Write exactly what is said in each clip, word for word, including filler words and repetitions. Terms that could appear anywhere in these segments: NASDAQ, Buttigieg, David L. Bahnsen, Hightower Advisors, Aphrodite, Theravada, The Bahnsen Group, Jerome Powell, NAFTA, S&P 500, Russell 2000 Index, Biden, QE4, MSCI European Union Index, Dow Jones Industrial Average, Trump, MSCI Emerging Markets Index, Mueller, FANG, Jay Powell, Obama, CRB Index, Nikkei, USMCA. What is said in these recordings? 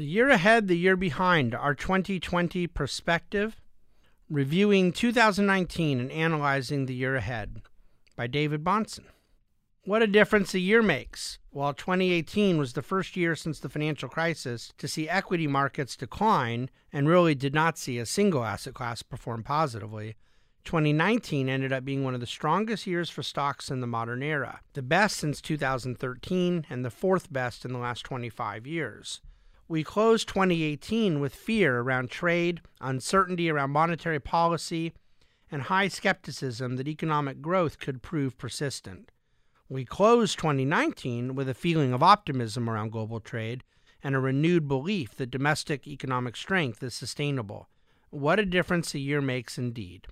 The year ahead, the year behind, our twenty twenty perspective, reviewing two thousand nineteen and analyzing the year ahead by David Bahnsen. What a difference a year makes. While twenty eighteen was the first year since the financial crisis to see equity markets decline and really did not see a single asset class perform positively, twenty nineteen ended up being one of the strongest years for stocks in the modern era, the best since two thousand thirteen and the fourth best in the last twenty-five years. We closed twenty eighteen with fear around trade, uncertainty around monetary policy, and high skepticism that economic growth could prove persistent. We closed twenty nineteen with a feeling of optimism around global trade and a renewed belief that domestic economic strength is sustainable. What a difference a year makes indeed.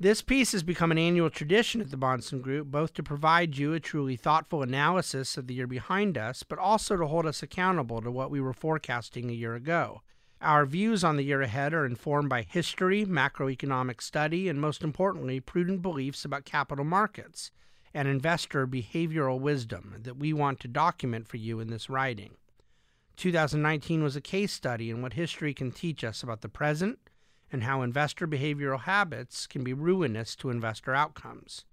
This piece has become an annual tradition at the Bahnsen Group, both to provide you a truly thoughtful analysis of the year behind us, but also to hold us accountable to what we were forecasting a year ago. Our views on the year ahead are informed by history, macroeconomic study, and most importantly, prudent beliefs about capital markets and investor behavioral wisdom that we want to document for you in this writing. two thousand nineteen was a case study in what history can teach us about the present, and how investor behavioral habits can be ruinous to investor outcomes.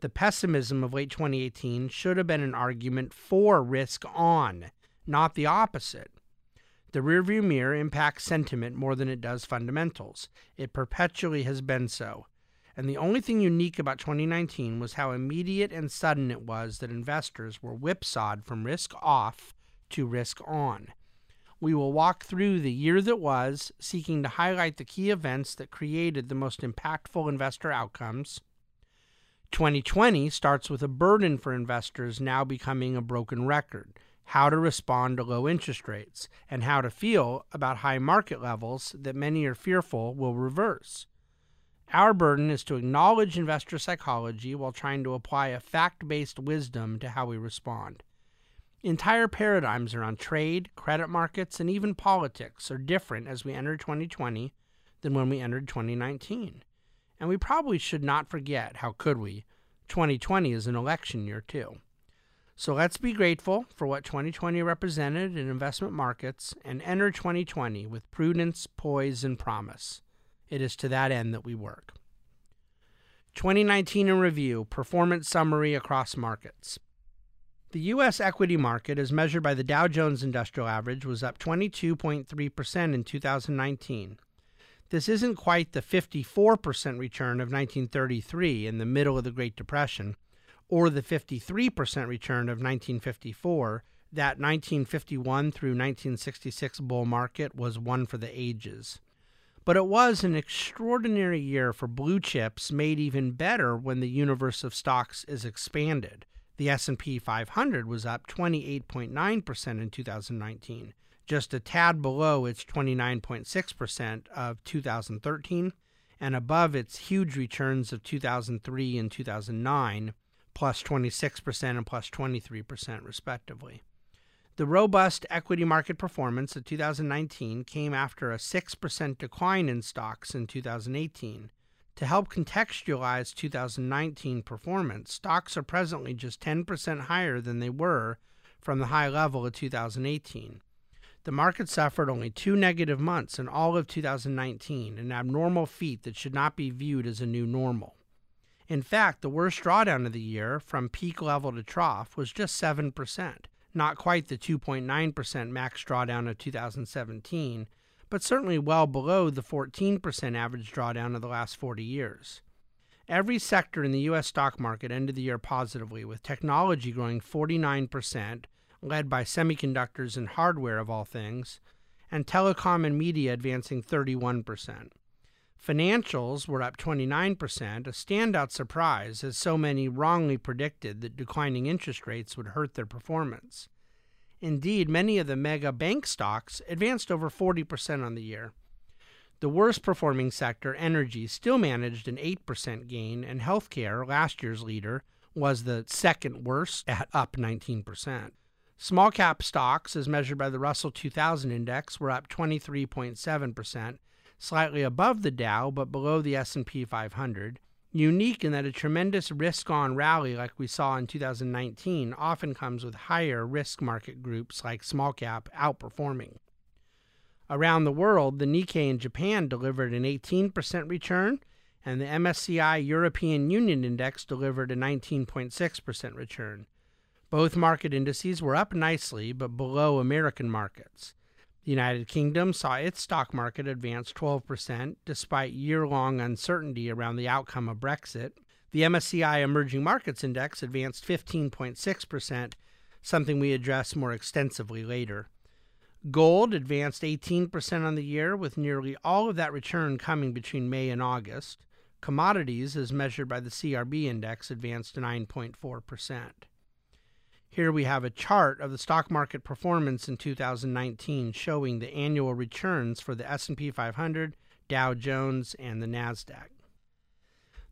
The pessimism of late twenty eighteen should have been an argument for risk on, not the opposite. The rearview mirror impacts sentiment more than it does fundamentals. It perpetually has been so. And the only thing unique about twenty nineteen was how immediate and sudden it was that investors were whipsawed from risk off to risk on. We will walk through the year that was, seeking to highlight the key events that created the most impactful investor outcomes. twenty twenty starts with a burden for investors now becoming a broken record, how to respond to low interest rates, and how to feel about high market levels that many are fearful will reverse. Our burden is to acknowledge investor psychology while trying to apply a fact-based wisdom to how we respond. Entire paradigms around trade, credit markets, and even politics are different as we enter twenty twenty than when we entered twenty nineteen. And we probably should not forget, how could we, twenty twenty is an election year too. So let's be grateful for what twenty twenty represented in investment markets and enter twenty twenty with prudence, poise, and promise. It is to that end that we work. twenty nineteen in review, performance summary across markets. The U S equity market, as measured by the Dow Jones Industrial Average, was up twenty-two point three percent in two thousand nineteen. This isn't quite the fifty-four percent return of nineteen thirty-three in the middle of the Great Depression, or the fifty-three percent return of nineteen fifty-four. That nineteen fifty-one through nineteen sixty-six bull market was one for the ages. But it was an extraordinary year for blue chips, made even better when the universe of stocks is expanded. The S and P five hundred was up twenty-eight point nine percent in two thousand nineteen, just a tad below its twenty-nine point six percent of two thousand thirteen and above its huge returns of two thousand three and two thousand nine, plus twenty-six percent and plus twenty-three percent respectively. The robust equity market performance of two thousand nineteen came after a six percent decline in stocks in two thousand eighteen. To help contextualize two thousand nineteen performance, stocks are presently just ten percent higher than they were from the high level of two thousand eighteen. The market suffered only two negative months in all of two thousand nineteen, an abnormal feat that should not be viewed as a new normal. In fact, the worst drawdown of the year, from peak level to trough, was just seven percent, not quite the two point nine percent max drawdown of two thousand seventeen, but certainly well below the fourteen percent average drawdown of the last forty years. Every sector in the U S stock market ended the year positively, with technology growing forty-nine percent, led by semiconductors and hardware of all things, and telecom and media advancing thirty-one percent. Financials were up twenty-nine percent, a standout surprise, as so many wrongly predicted that declining interest rates would hurt their performance. Indeed, many of the mega bank stocks advanced over forty percent on the year. The worst-performing sector, energy, still managed an eight percent gain, and healthcare, last year's leader, was the second worst at up nineteen percent. Small-cap stocks, as measured by the Russell two thousand Index, were up twenty-three point seven percent, slightly above the Dow but below the S and P five hundred, unique in that a tremendous risk-on rally like we saw in two thousand nineteen often comes with higher risk market groups like small cap outperforming. Around the world, the Nikkei in Japan delivered an eighteen percent return, and the M S C I European Union Index delivered a nineteen point six percent return. Both market indices were up nicely, but below American markets. The United Kingdom saw its stock market advance twelve percent, despite year-long uncertainty around the outcome of Brexit. The M S C I Emerging Markets Index advanced fifteen point six percent, something we address more extensively later. Gold advanced eighteen percent on the year, with nearly all of that return coming between May and August. Commodities, as measured by the C R B Index, advanced nine point four percent. Here we have a chart of the stock market performance in two thousand nineteen showing the annual returns for the S and P five hundred, Dow Jones, and the NASDAQ.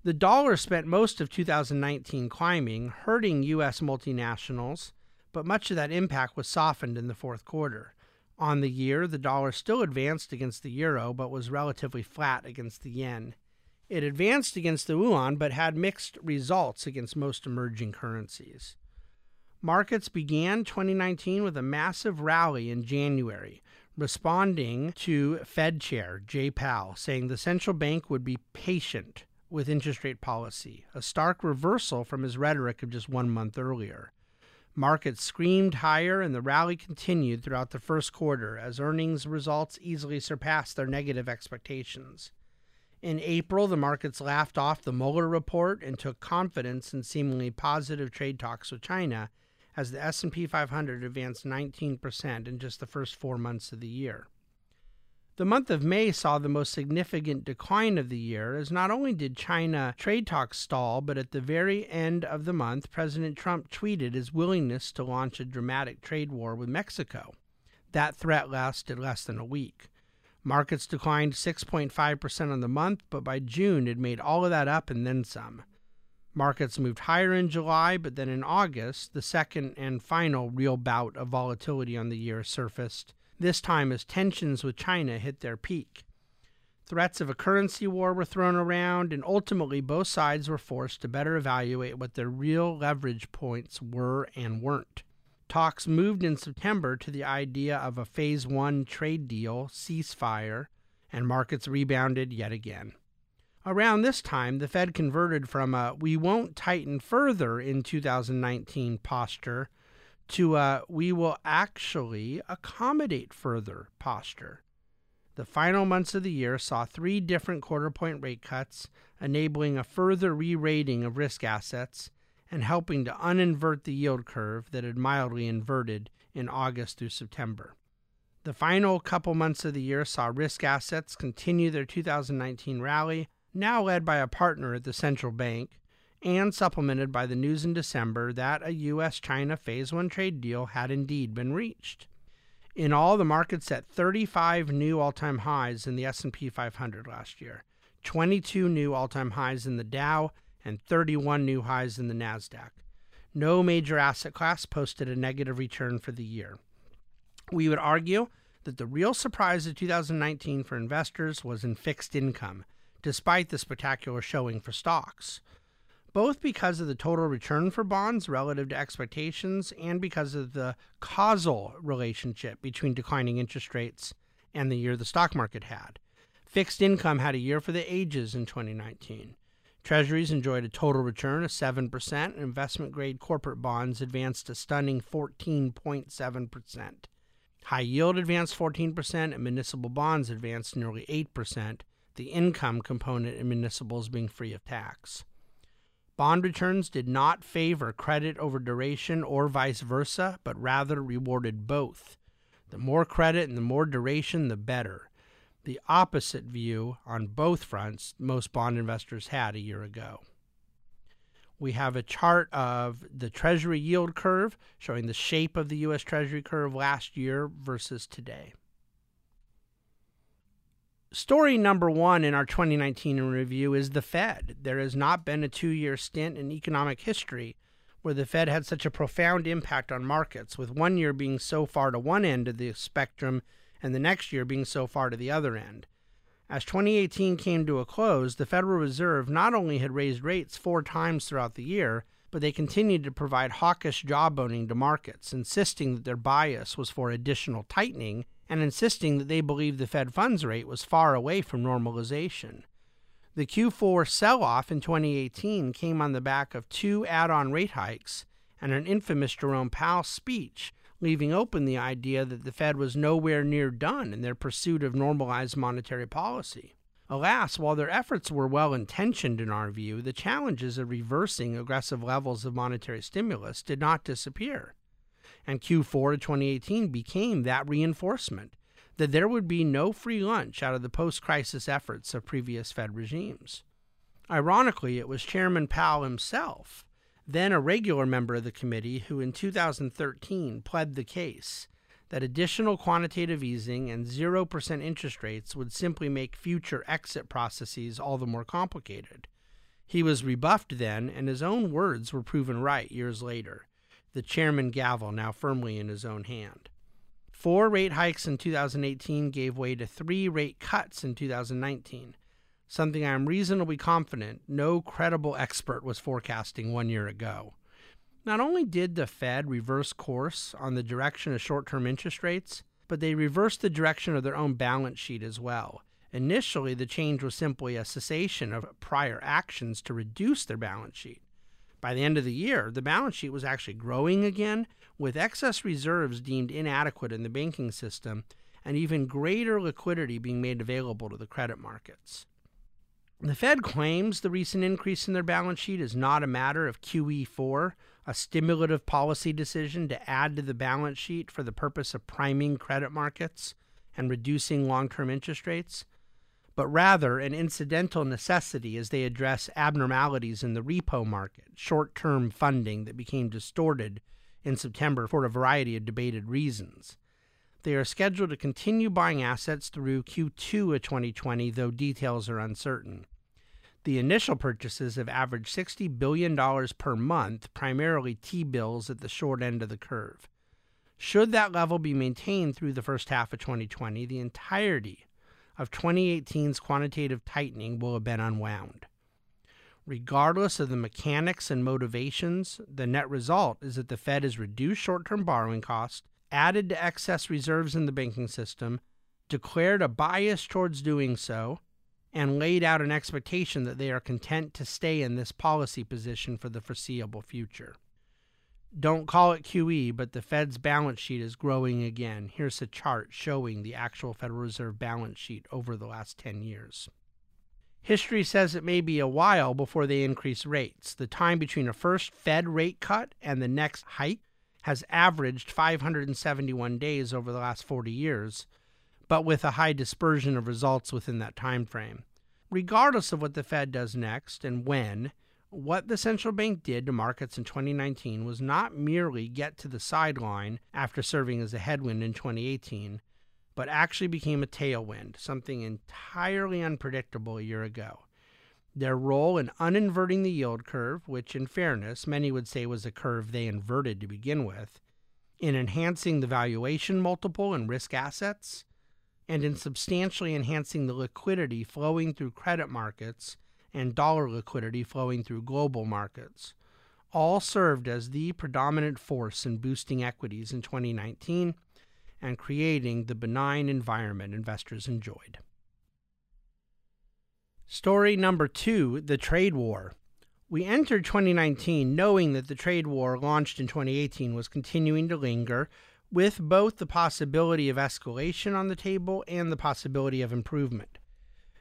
The dollar spent most of two thousand nineteen climbing, hurting U S multinationals, but much of that impact was softened in the fourth quarter. On the year, the dollar still advanced against the euro, but was relatively flat against the yen. It advanced against the yuan, but had mixed results against most emerging currencies. Markets began twenty nineteen with a massive rally in January, responding to Fed Chair Jay Powell saying the central bank would be patient with interest rate policy, a stark reversal from his rhetoric of just one month earlier. Markets screamed higher, and the rally continued throughout the first quarter as earnings results easily surpassed their negative expectations. In April, the markets laughed off the Mueller report and took confidence in seemingly positive trade talks with China, as the S and P five hundred advanced nineteen percent in just the first four months of the year. The month of May saw the most significant decline of the year, as not only did China trade talks stall, but at the very end of the month, President Trump tweeted his willingness to launch a dramatic trade war with Mexico. That threat lasted less than a week. Markets declined six point five percent on the month, but by June it made all of that up and then some. Markets moved higher in July, but then in August, the second and final real bout of volatility on the year surfaced, this time as tensions with China hit their peak. Threats of a currency war were thrown around, and ultimately both sides were forced to better evaluate what their real leverage points were and weren't. Talks moved in September to the idea of a phase one trade deal, ceasefire, and markets rebounded yet again. Around this time, the Fed converted from a "we won't tighten further in two thousand nineteen posture to a "we will actually accommodate further" posture. The final months of the year saw three different quarter-point rate cuts, enabling a further re-rating of risk assets and helping to uninvert the yield curve that had mildly inverted in August through September. The final couple months of the year saw risk assets continue their two thousand nineteen rally, now led by a partner at the central bank, and supplemented by the news in December that a U S China Phase one trade deal had indeed been reached. In all, the market set thirty-five new all-time highs in the S and P five hundred last year, twenty-two new all-time highs in the Dow, and thirty-one new highs in the NASDAQ. No major asset class posted a negative return for the year. We would argue that the real surprise of two thousand nineteen for investors was in fixed income, despite the spectacular showing for stocks, both because of the total return for bonds relative to expectations and because of the causal relationship between declining interest rates and the year the stock market had. Fixed income had a year for the ages in twenty nineteen. Treasuries enjoyed a total return of seven percent, and investment-grade corporate bonds advanced a stunning fourteen point seven percent. High yield advanced fourteen percent, and municipal bonds advanced nearly eight percent, the income component in municipals being free of tax. Bond returns did not favor credit over duration or vice versa, but rather rewarded both. The more credit and the more duration, the better. The opposite view on both fronts most bond investors had a year ago. We have a chart of the Treasury yield curve showing the shape of the U S Treasury curve last year versus today. Story number one in our twenty nineteen review is the Fed. There has not been a two-year stint in economic history where the Fed had such a profound impact on markets, with one year being so far to one end of the spectrum and the next year being so far to the other end. As twenty eighteen came to a close, the Federal Reserve not only had raised rates four times throughout the year, but they continued to provide hawkish jawboning to markets, insisting that their bias was for additional tightening and insisting that they believed the Fed funds rate was far away from normalization. The Q four sell-off in twenty eighteen came on the back of two add-on rate hikes and an infamous Jerome Powell speech, leaving open the idea that the Fed was nowhere near done in their pursuit of normalized monetary policy. Alas, while their efforts were well-intentioned in our view, the challenges of reversing aggressive levels of monetary stimulus did not disappear. And Q four of twenty eighteen became that reinforcement, that there would be no free lunch out of the post-crisis efforts of previous Fed regimes. Ironically, it was Chairman Powell himself, then a regular member of the committee, who in two thousand thirteen pled the case that additional quantitative easing and zero percent interest rates would simply make future exit processes all the more complicated. He was rebuffed then, and his own words were proven right years later, the chairman gavel now firmly in his own hand. Four rate hikes in two thousand eighteen gave way to three rate cuts in two thousand nineteen, something I am reasonably confident no credible expert was forecasting one year ago. Not only did the Fed reverse course on the direction of short-term interest rates, but they reversed the direction of their own balance sheet as well. Initially, the change was simply a cessation of prior actions to reduce their balance sheet. By the end of the year, the balance sheet was actually growing again, with excess reserves deemed inadequate in the banking system and even greater liquidity being made available to the credit markets. The Fed claims the recent increase in their balance sheet is not a matter of Q E four, a stimulative policy decision to add to the balance sheet for the purpose of priming credit markets and reducing long-term interest rates, but rather an incidental necessity as they address abnormalities in the repo market, short-term funding that became distorted in September for a variety of debated reasons. They are scheduled to continue buying assets through Q two of twenty twenty, though details are uncertain. The initial purchases have averaged sixty billion dollars per month, primarily T-bills at the short end of the curve. Should that level be maintained through the first half of twenty twenty, the entirety of twenty eighteen's quantitative tightening will have been unwound. Regardless of the mechanics and motivations, the net result is that the Fed has reduced short-term borrowing costs, added to excess reserves in the banking system, declared a bias towards doing so, and laid out an expectation that they are content to stay in this policy position for the foreseeable future. Don't call it Q E, but the Fed's balance sheet is growing again. Here's a chart showing the actual Federal Reserve balance sheet over the last ten years. History says it may be a while before they increase rates. The time between a first Fed rate cut and the next hike has averaged five hundred seventy-one days over the last forty years, but with a high dispersion of results within that time frame. Regardless of what the Fed does next and when, what the central bank did to markets in twenty nineteen was not merely get to the sideline after serving as a headwind in twenty eighteen, but actually became a tailwind, something entirely unpredictable a year ago. Their role in uninverting the yield curve, which in fairness, many would say was a curve they inverted to begin with, in enhancing the valuation multiple in risk assets, and in substantially enhancing the liquidity flowing through credit markets and dollar liquidity flowing through global markets, all served as the predominant force in boosting equities in twenty nineteen and creating the benign environment investors enjoyed. Story number two, the trade war. We entered twenty nineteen knowing that the trade war launched in twenty eighteen was continuing to linger, with both the possibility of escalation on the table and the possibility of improvement.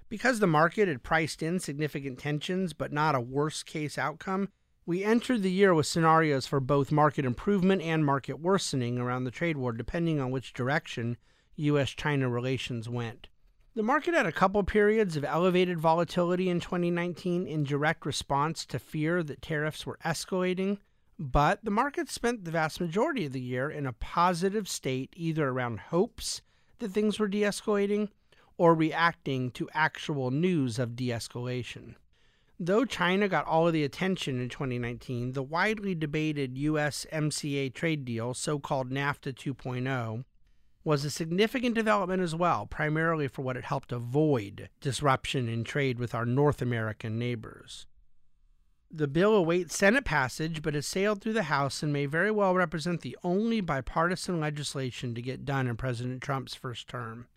Because the market had priced in significant tensions but not a worst-case outcome, we entered the year with scenarios for both market improvement and market worsening around the trade war, depending on which direction U S China relations went. The market had a couple periods of elevated volatility in twenty nineteen in direct response to fear that tariffs were escalating, but the market spent the vast majority of the year in a positive state, either around hopes that things were de-escalating or reacting to actual news of de-escalation. Though China got all of the attention in twenty nineteen, the widely debated U S M C A trade deal, so-called NAFTA two point oh, was a significant development as well, primarily for what it helped avoid disruption in trade with our North American neighbors. The bill awaits Senate passage, but has sailed through the House and may very well represent the only bipartisan legislation to get done in President Trump's first term.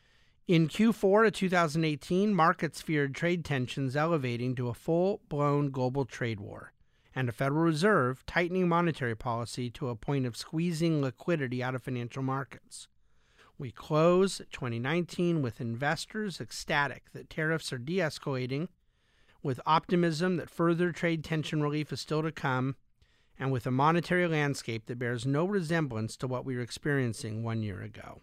In Q four of two thousand eighteen, markets feared trade tensions elevating to a full-blown global trade war, and a Federal Reserve tightening monetary policy to a point of squeezing liquidity out of financial markets. We close twenty nineteen with investors ecstatic that tariffs are de-escalating, with optimism that further trade tension relief is still to come, and with a monetary landscape that bears no resemblance to what we were experiencing one year ago.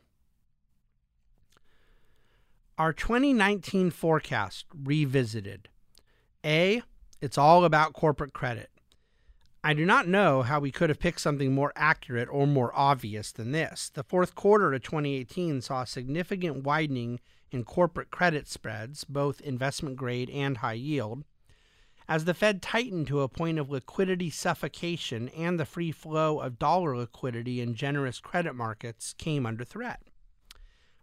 Our twenty nineteen forecast revisited. A, it's all about corporate credit. I do not know how we could have picked something more accurate or more obvious than this. The fourth quarter of twenty eighteen saw significant widening in corporate credit spreads, both investment grade and high yield, as the Fed tightened to a point of liquidity suffocation and the free flow of dollar liquidity in generous credit markets came under threat.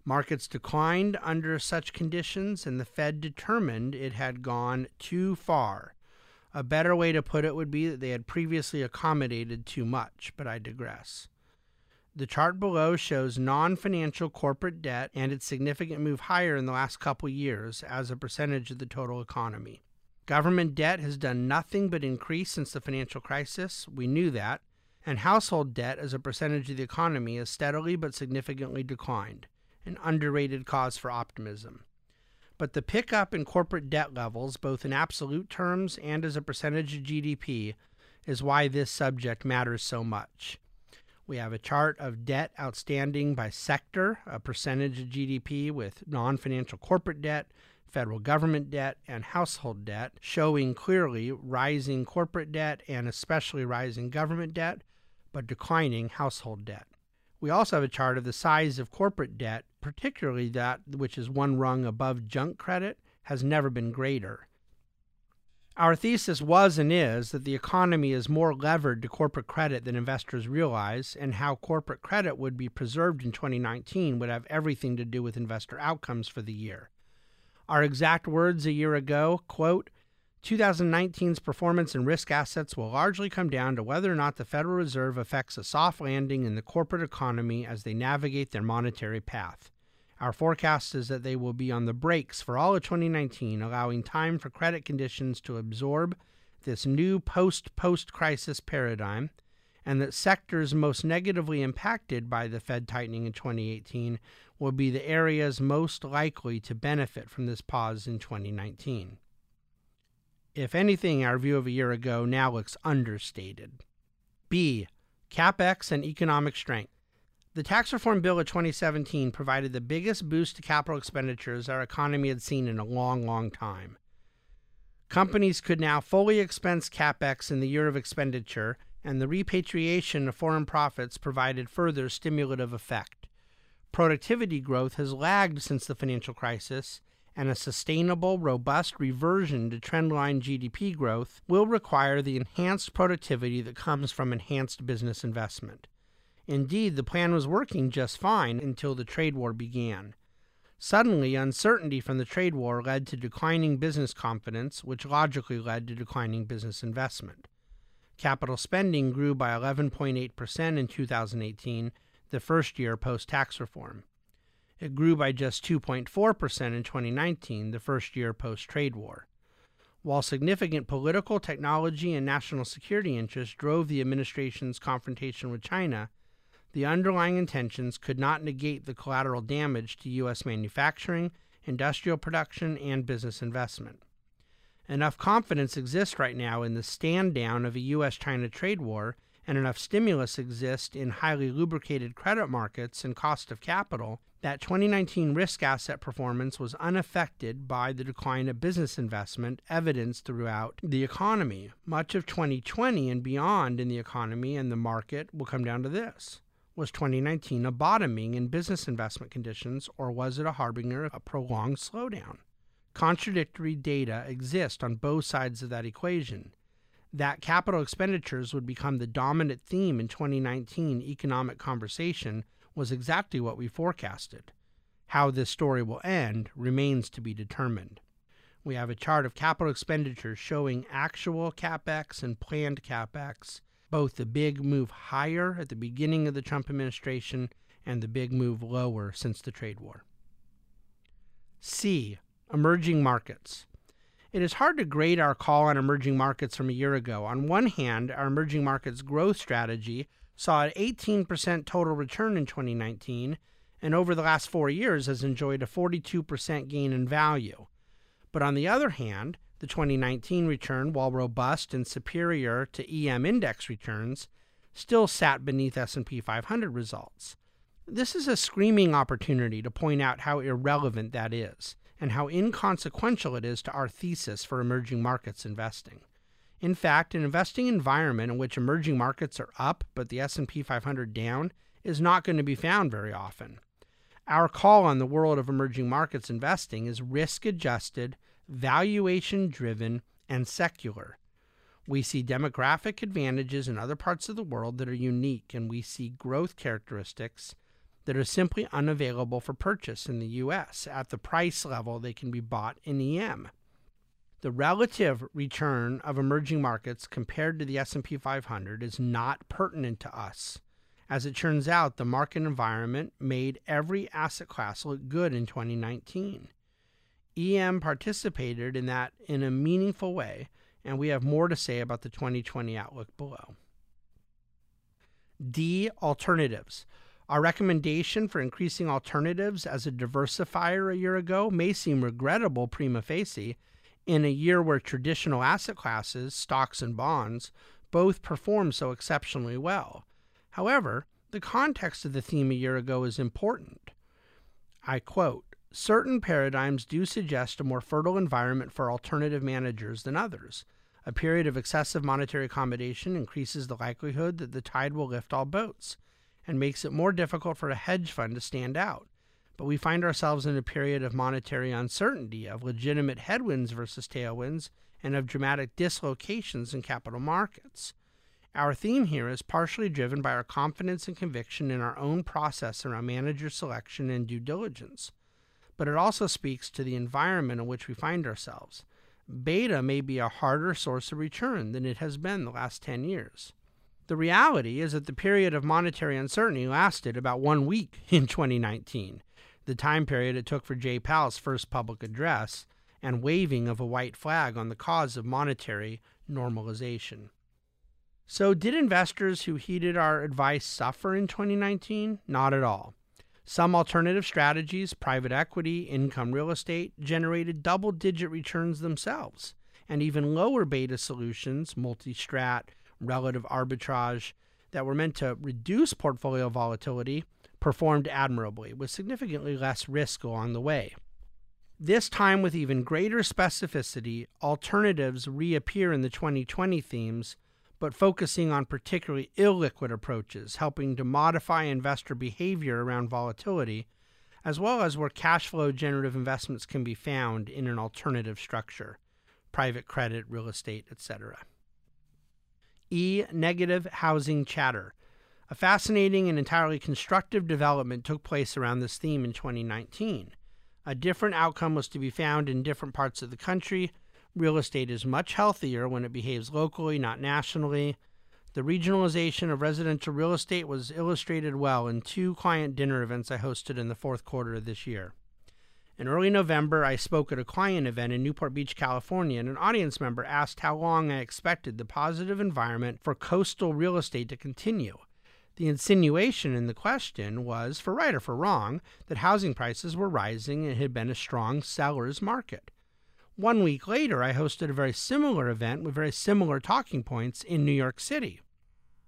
Markets declined under such conditions, and the Fed determined it had gone too far. A better way to put it would be that they had previously accommodated too much, but I digress. The chart below shows non-financial corporate debt and its significant move higher in the last couple years as a percentage of the total economy. Government debt has done nothing but increase since the financial crisis, we knew that, and household debt as a percentage of the economy has steadily but significantly declined, an underrated cause for optimism. But the pickup in corporate debt levels, both in absolute terms and as a percentage of G D P, is why this subject matters so much. We have a chart of debt outstanding by sector, a percentage of G D P, with non-financial corporate debt, federal government debt, and household debt, showing clearly rising corporate debt and especially rising government debt, but declining household debt. We also have a chart of the size of corporate debt, particularly that which is one rung above junk credit, has never been greater. Our thesis was and is that the economy is more levered to corporate credit than investors realize, and how corporate credit would be preserved in twenty nineteen would have everything to do with investor outcomes for the year. Our exact words a year ago, quote, "twenty nineteen's performance in risk assets will largely come down to whether or not the Federal Reserve affects a soft landing in the corporate economy as they navigate their monetary path. Our forecast is that they will be on the brakes for all of twenty nineteen, allowing time for credit conditions to absorb this new post-post-crisis paradigm, and that sectors most negatively impacted by the Fed tightening in twenty eighteen will be the areas most likely to benefit from this pause in twenty nineteen. If anything, our view of a year ago now looks understated. B, CapEx and economic strength. The tax reform bill of twenty seventeen provided the biggest boost to capital expenditures our economy had seen in a long, long time. Companies could now fully expense CapEx in the year of expenditure, and the repatriation of foreign profits provided further stimulative effect. Productivity growth has lagged since the financial crisis, and a sustainable, robust reversion to trendline G D P growth will require the enhanced productivity that comes from enhanced business investment. Indeed, the plan was working just fine until the trade war began. Suddenly, uncertainty from the trade war led to declining business confidence, which logically led to declining business investment. Capital spending grew by eleven point eight percent in two thousand eighteen, the first year post-tax reform. It grew by just two point four percent in twenty nineteen, the first year post-trade war. While significant political, technology, and national security interests drove the administration's confrontation with China, the underlying intentions could not negate the collateral damage to U S manufacturing, industrial production, and business investment. Enough confidence exists right now in the stand-down of a U S China trade war, and enough stimulus exists in highly lubricated credit markets and cost of capital that twenty nineteen risk asset performance was unaffected by the decline of business investment evidenced throughout the economy. Much of twenty twenty and beyond in the economy and the market will come down to this. Was twenty nineteen a bottoming in business investment conditions, or was it a harbinger of a prolonged slowdown? Contradictory data exist on both sides of that equation. That capital expenditures would become the dominant theme in twenty nineteen economic conversation was exactly what we forecasted. How this story will end remains to be determined. We have a chart of capital expenditures showing actual CapEx and planned CapEx, both the big move higher at the beginning of the Trump administration and the big move lower since the trade war. C. Emerging markets. It is hard to grade our call on emerging markets from a year ago. On one hand, our emerging markets growth strategy saw an eighteen percent total return in twenty nineteen, and over the last four years has enjoyed a forty-two percent gain in value. But on the other hand, the twenty nineteen return, while robust and superior to E M index returns, still sat beneath S and P five hundred results. This is a screaming opportunity to point out how irrelevant that is and how inconsequential it is to our thesis for emerging markets investing. In fact, an investing environment in which emerging markets are up but the S and P five hundred down is not going to be found very often. Our call on the world of emerging markets investing is risk-adjusted, valuation-driven, and secular. We see demographic advantages in other parts of the world that are unique, and we see growth characteristics that are simply unavailable for purchase in the U S at the price level they can be bought in E M. The relative return of emerging markets compared to the S and P five hundred is not pertinent to us. As it turns out, the market environment made every asset class look good in twenty nineteen. E M participated in that in a meaningful way, and we have more to say about the twenty twenty outlook below. D. Alternatives. Our recommendation for increasing alternatives as a diversifier a year ago may seem regrettable prima facie in a year where traditional asset classes, stocks and bonds, both perform so exceptionally well. However, the context of the theme a year ago is important. I quote, "Certain paradigms do suggest a more fertile environment for alternative managers than others. A period of excessive monetary accommodation increases the likelihood that the tide will lift all boats and makes it more difficult for a hedge fund to stand out. But we find ourselves in a period of monetary uncertainty, of legitimate headwinds versus tailwinds, and of dramatic dislocations in capital markets. Our theme here is partially driven by our confidence and conviction in our own process around manager selection and due diligence, but it also speaks to the environment in which we find ourselves. Beta may be a harder source of return than it has been the last ten years. The reality is that the period of monetary uncertainty lasted about one week in twenty nineteen, the time period it took for Jay Powell's first public address and waving of a white flag on the cause of monetary normalization. So did investors who heeded our advice suffer in twenty nineteen? Not at all. Some alternative strategies, private equity, income real estate, generated double-digit returns themselves, and even lower beta solutions, multi-strat, relative arbitrage, that were meant to reduce portfolio volatility, performed admirably, with significantly less risk along the way. This time, with even greater specificity, alternatives reappear in the twenty twenty themes, but focusing on particularly illiquid approaches, helping to modify investor behavior around volatility, as well as where cash flow generative investments can be found in an alternative structure, private credit, real estate, et cetera. E. Negative housing chatter. A fascinating and entirely constructive development took place around this theme in twenty nineteen. A different outcome was to be found in different parts of the country. Real estate is much healthier when it behaves locally, not nationally. The regionalization of residential real estate was illustrated well in two client dinner events I hosted in the fourth quarter of this year. In early November, I spoke at a client event in Newport Beach, California, and an audience member asked how long I expected the positive environment for coastal real estate to continue. The insinuation in the question was, for right or for wrong, that housing prices were rising and had been a strong seller's market. One week later, I hosted a very similar event with very similar talking points in New York City.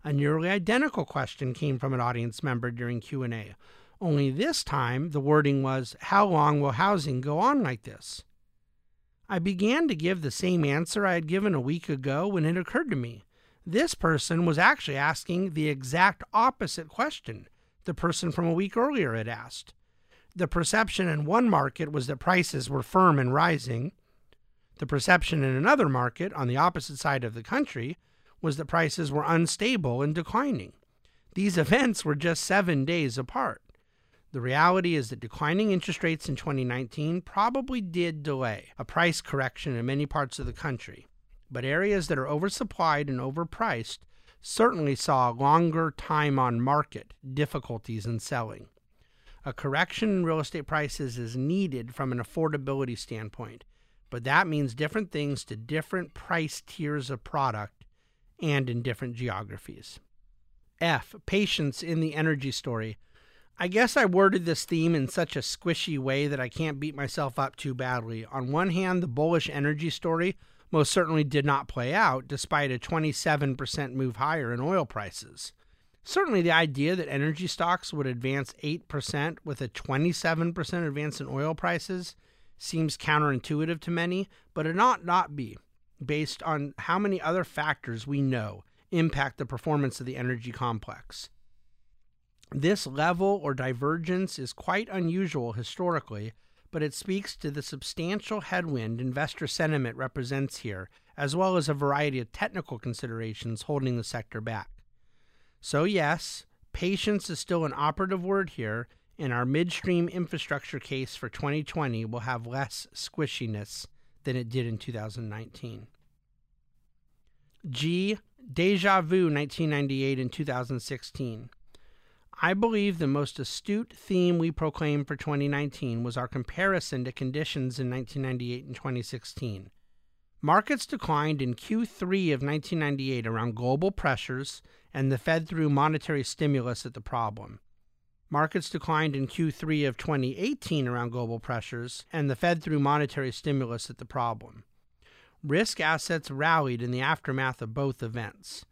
A nearly identical question came from an audience member during Q and A, only this time the wording was, "How long will housing go on like this?" I began to give the same answer I had given a week ago when it occurred to me. This person was actually asking the exact opposite question the person from a week earlier had asked. The perception in one market was that prices were firm and rising. The perception in another market, on the opposite side of the country, was that prices were unstable and declining. These events were just seven days apart. The reality is that declining interest rates in twenty nineteen probably did delay a price correction in many parts of the country, but areas that are oversupplied and overpriced certainly saw longer time on market difficulties in selling. A correction in real estate prices is needed from an affordability standpoint, but that means different things to different price tiers of product and in different geographies. F, patience in the energy story. I guess I worded this theme in such a squishy way that I can't beat myself up too badly. On one hand, the bullish energy story most certainly did not play out, despite a twenty-seven percent move higher in oil prices. Certainly the idea that energy stocks would advance eight percent with a twenty-seven percent advance in oil prices seems counterintuitive to many, but it ought not be, based on how many other factors we know impact the performance of the energy complex. This level or divergence is quite unusual historically, but it speaks to the substantial headwind investor sentiment represents here, as well as a variety of technical considerations holding the sector back. So yes, patience is still an operative word here, and our midstream infrastructure case for twenty twenty will have less squishiness than it did in two thousand nineteen. G, déjà vu nineteen ninety-eight and two thousand sixteen. I believe the most astute theme we proclaimed for twenty nineteen was our comparison to conditions in nineteen ninety-eight and twenty sixteen. Markets declined in Q three of nineteen ninety-eight around global pressures and the Fed threw monetary stimulus at the problem. Markets declined in Q three of twenty eighteen around global pressures and the Fed threw monetary stimulus at the problem. Risk assets rallied in the aftermath of both events.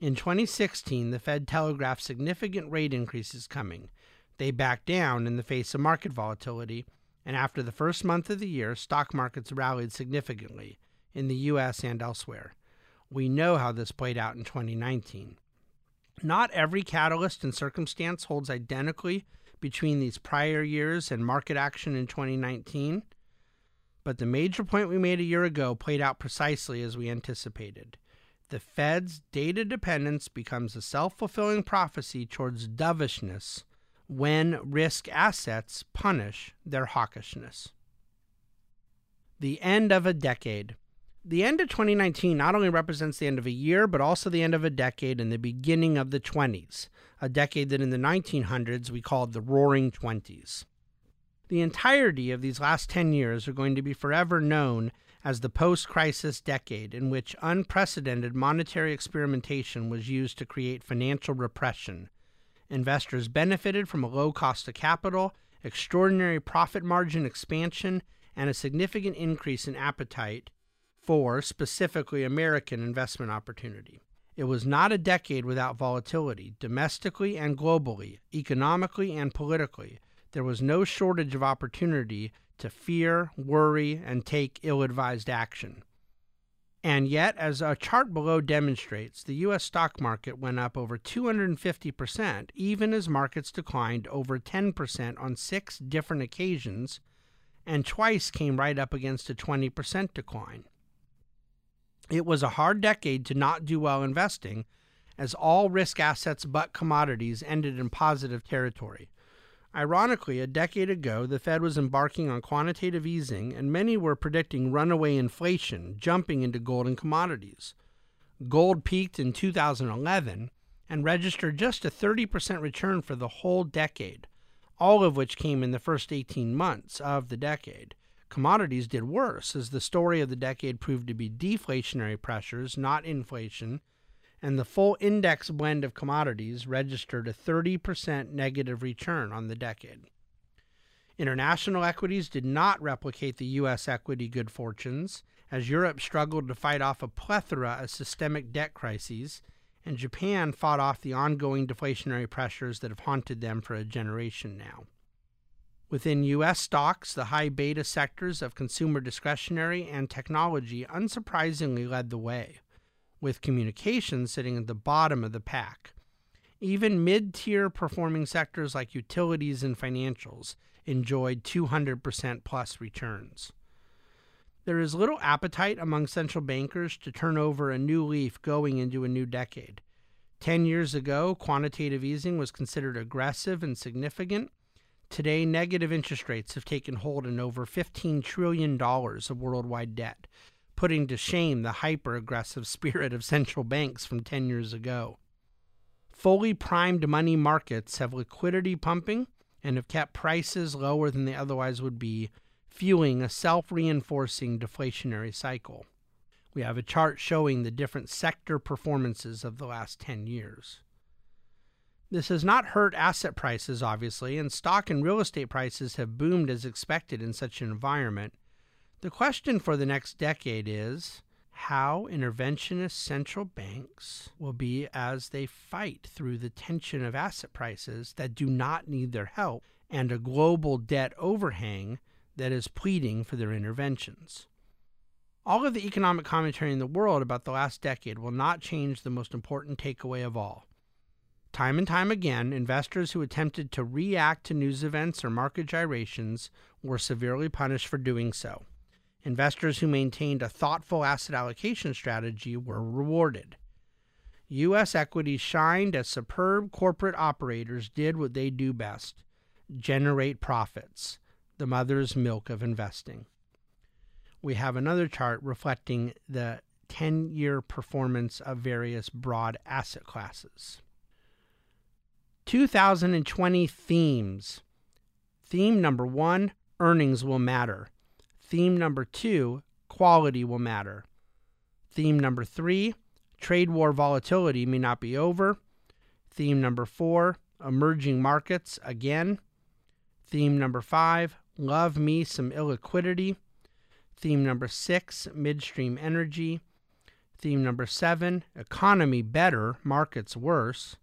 In twenty sixteen, the Fed telegraphed significant rate increases coming. They backed down in the face of market volatility, and after the first month of the year, stock markets rallied significantly in the U S and elsewhere. We know how this played out in twenty nineteen. Not every catalyst and circumstance holds identically between these prior years and market action in twenty nineteen, but the major point we made a year ago played out precisely as we anticipated. The Fed's data dependence becomes a self-fulfilling prophecy towards dovishness when risk assets punish their hawkishness. The end of a decade. The end of twenty nineteen not only represents the end of a year, but also the end of a decade and the beginning of the twenties, a decade that in the nineteen hundreds we called the Roaring Twenties. The entirety of these last ten years are going to be forever known as the post-crisis decade in which unprecedented monetary experimentation was used to create financial repression. Investors benefited from a low cost of capital, extraordinary profit margin expansion, and a significant increase in appetite for specifically American investment opportunity. It was not a decade without volatility, domestically and globally, economically and politically. There was no shortage of opportunity to fear, worry, and take ill-advised action. And yet, as our chart below demonstrates, the U S stock market went up over two hundred fifty percent, even as markets declined over ten percent on six different occasions, and twice came right up against a twenty percent decline. It was a hard decade to not do well investing, as all risk assets but commodities ended in positive territory. Ironically, a decade ago, the Fed was embarking on quantitative easing, and many were predicting runaway inflation jumping into gold and commodities. Gold peaked in two thousand eleven and registered just a thirty percent return for the whole decade, all of which came in the first eighteen months of the decade. Commodities did worse, as the story of the decade proved to be deflationary pressures, not inflation, and the full index blend of commodities registered a thirty percent negative return on the decade. International equities did not replicate the U S equity good fortunes, as Europe struggled to fight off a plethora of systemic debt crises, and Japan fought off the ongoing deflationary pressures that have haunted them for a generation now. Within U S stocks, the high beta sectors of consumer discretionary and technology unsurprisingly led the way, with communications sitting at the bottom of the pack. Even mid-tier performing sectors like utilities and financials enjoyed two hundred percent plus returns. There is little appetite among central bankers to turn over a new leaf going into a new decade. ten years ago, quantitative easing was considered aggressive and significant. Today, negative interest rates have taken hold in over fifteen trillion dollars of worldwide debt, putting to shame the hyper-aggressive spirit of central banks from ten years ago. Fully primed money markets have liquidity pumping and have kept prices lower than they otherwise would be, fueling a self-reinforcing deflationary cycle. We have a chart showing the different sector performances of the last ten years. This has not hurt asset prices, obviously, and stock and real estate prices have boomed as expected in such an environment. The question for the next decade is how interventionist central banks will be as they fight through the tension of asset prices that do not need their help and a global debt overhang that is pleading for their interventions. All of the economic commentary in the world about the last decade will not change the most important takeaway of all. Time and time again, investors who attempted to react to news events or market gyrations were severely punished for doing so. Investors who maintained a thoughtful asset allocation strategy were rewarded. U S equities shined as superb corporate operators did what they do best, generate profits, the mother's milk of investing. We have another chart reflecting the ten-year performance of various broad asset classes. two thousand twenty themes. Theme number one, earnings will matter. Theme number two, quality will matter. Theme number three, trade war volatility may not be over. Theme number four, emerging markets again. Theme number five, love me some illiquidity. Theme number six, midstream energy. Theme number seven, economy better, markets worse.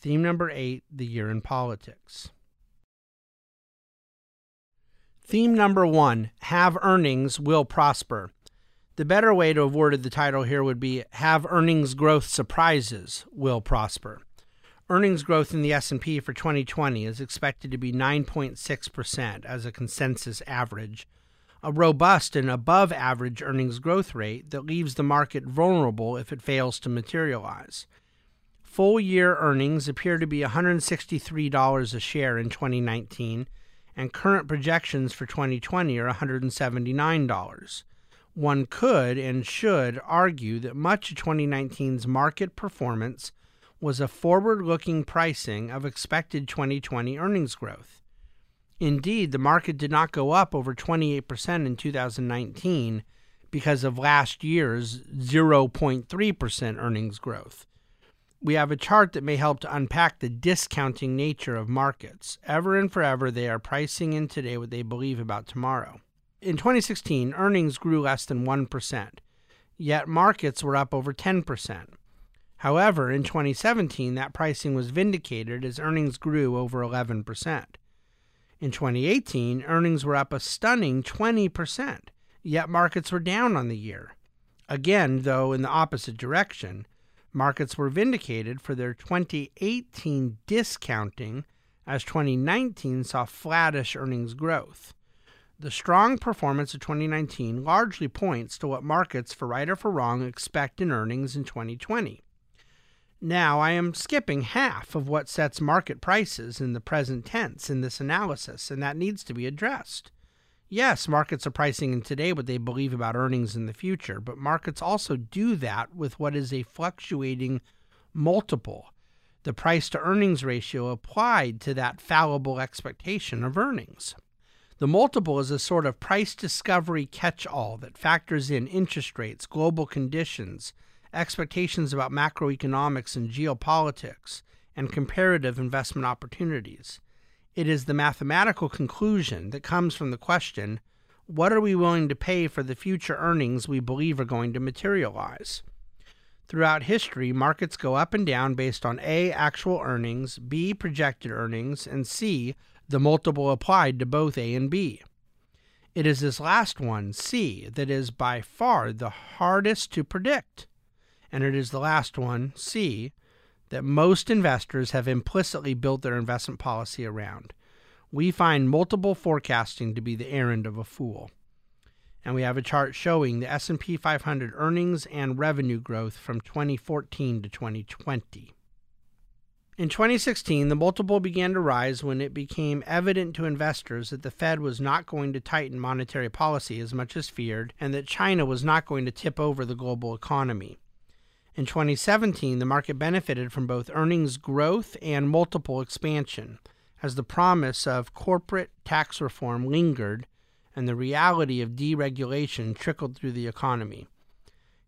Theme number eight, the year in politics. Theme number one, have earnings will prosper. The better way to have worded the title here would be have earnings growth surprises will prosper. Earnings growth in the S and P for twenty twenty is expected to be nine point six percent as a consensus average, a robust and above-average earnings growth rate that leaves the market vulnerable if it fails to materialize. Full-year earnings appear to be one hundred sixty-three dollars a share in twenty nineteen, and current projections for twenty twenty are one hundred seventy-nine dollars. One could and should argue that much of twenty nineteen's market performance was a forward-looking pricing of expected twenty twenty earnings growth. Indeed, the market did not go up over twenty-eight percent in two thousand nineteen because of last year's zero point three percent earnings growth. We have a chart that may help to unpack the discounting nature of markets. Ever and forever, they are pricing in today what they believe about tomorrow. In twenty sixteen, earnings grew less than one percent, yet markets were up over ten percent. However, in twenty seventeen, that pricing was vindicated as earnings grew over eleven percent. In twenty eighteen, earnings were up a stunning twenty percent, yet markets were down on the year. Again, though, in the opposite direction, markets were vindicated for their twenty eighteen discounting as twenty nineteen saw flattish earnings growth. The strong performance of twenty nineteen largely points to what markets, for right or for wrong, expect in earnings in twenty twenty. Now, I am skipping half of what sets market prices in the present tense in this analysis, and that needs to be addressed. Yes, markets are pricing in today what they believe about earnings in the future, but markets also do that with what is a fluctuating multiple, the price-to-earnings ratio applied to that fallible expectation of earnings. The multiple is a sort of price discovery catch-all that factors in interest rates, global conditions, expectations about macroeconomics and geopolitics, and comparative investment opportunities. It is the mathematical conclusion that comes from the question, what are we willing to pay for the future earnings we believe are going to materialize? Throughout history, markets go up and down based on A, actual earnings, B, projected earnings, and C, the multiple applied to both A and B. It is this last one, C, that is by far the hardest to predict, and it is the last one, C, that most investors have implicitly built their investment policy around. We find multiple forecasting to be the errand of a fool. And we have a chart showing the S and P five hundred earnings and revenue growth from twenty fourteen to twenty twenty. In twenty sixteen, the multiple began to rise when it became evident to investors that the Fed was not going to tighten monetary policy as much as feared, and that China was not going to tip over the global economy. In twenty seventeen, the market benefited from both earnings growth and multiple expansion, as the promise of corporate tax reform lingered and the reality of deregulation trickled through the economy.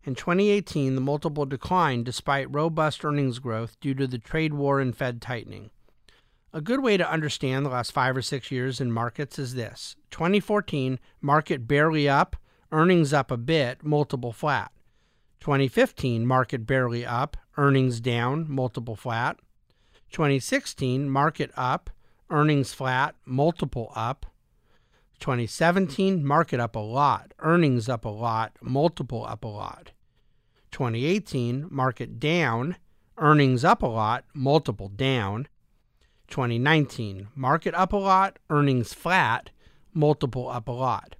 In twenty eighteen, the multiple declined despite robust earnings growth due to the trade war and Fed tightening. A good way to understand the last five or six years in markets is this. twenty fourteen, market barely up, earnings up a bit, multiple flat. twenty fifteen, market barely up, earnings down, multiple flat. twenty sixteen, market up, earnings flat, multiple up. twenty seventeen, market up a lot, earnings up a lot, multiple up a lot. twenty eighteen, market down, earnings up a lot, multiple down. twenty nineteen, market up a lot, earnings flat, multiple up a lot.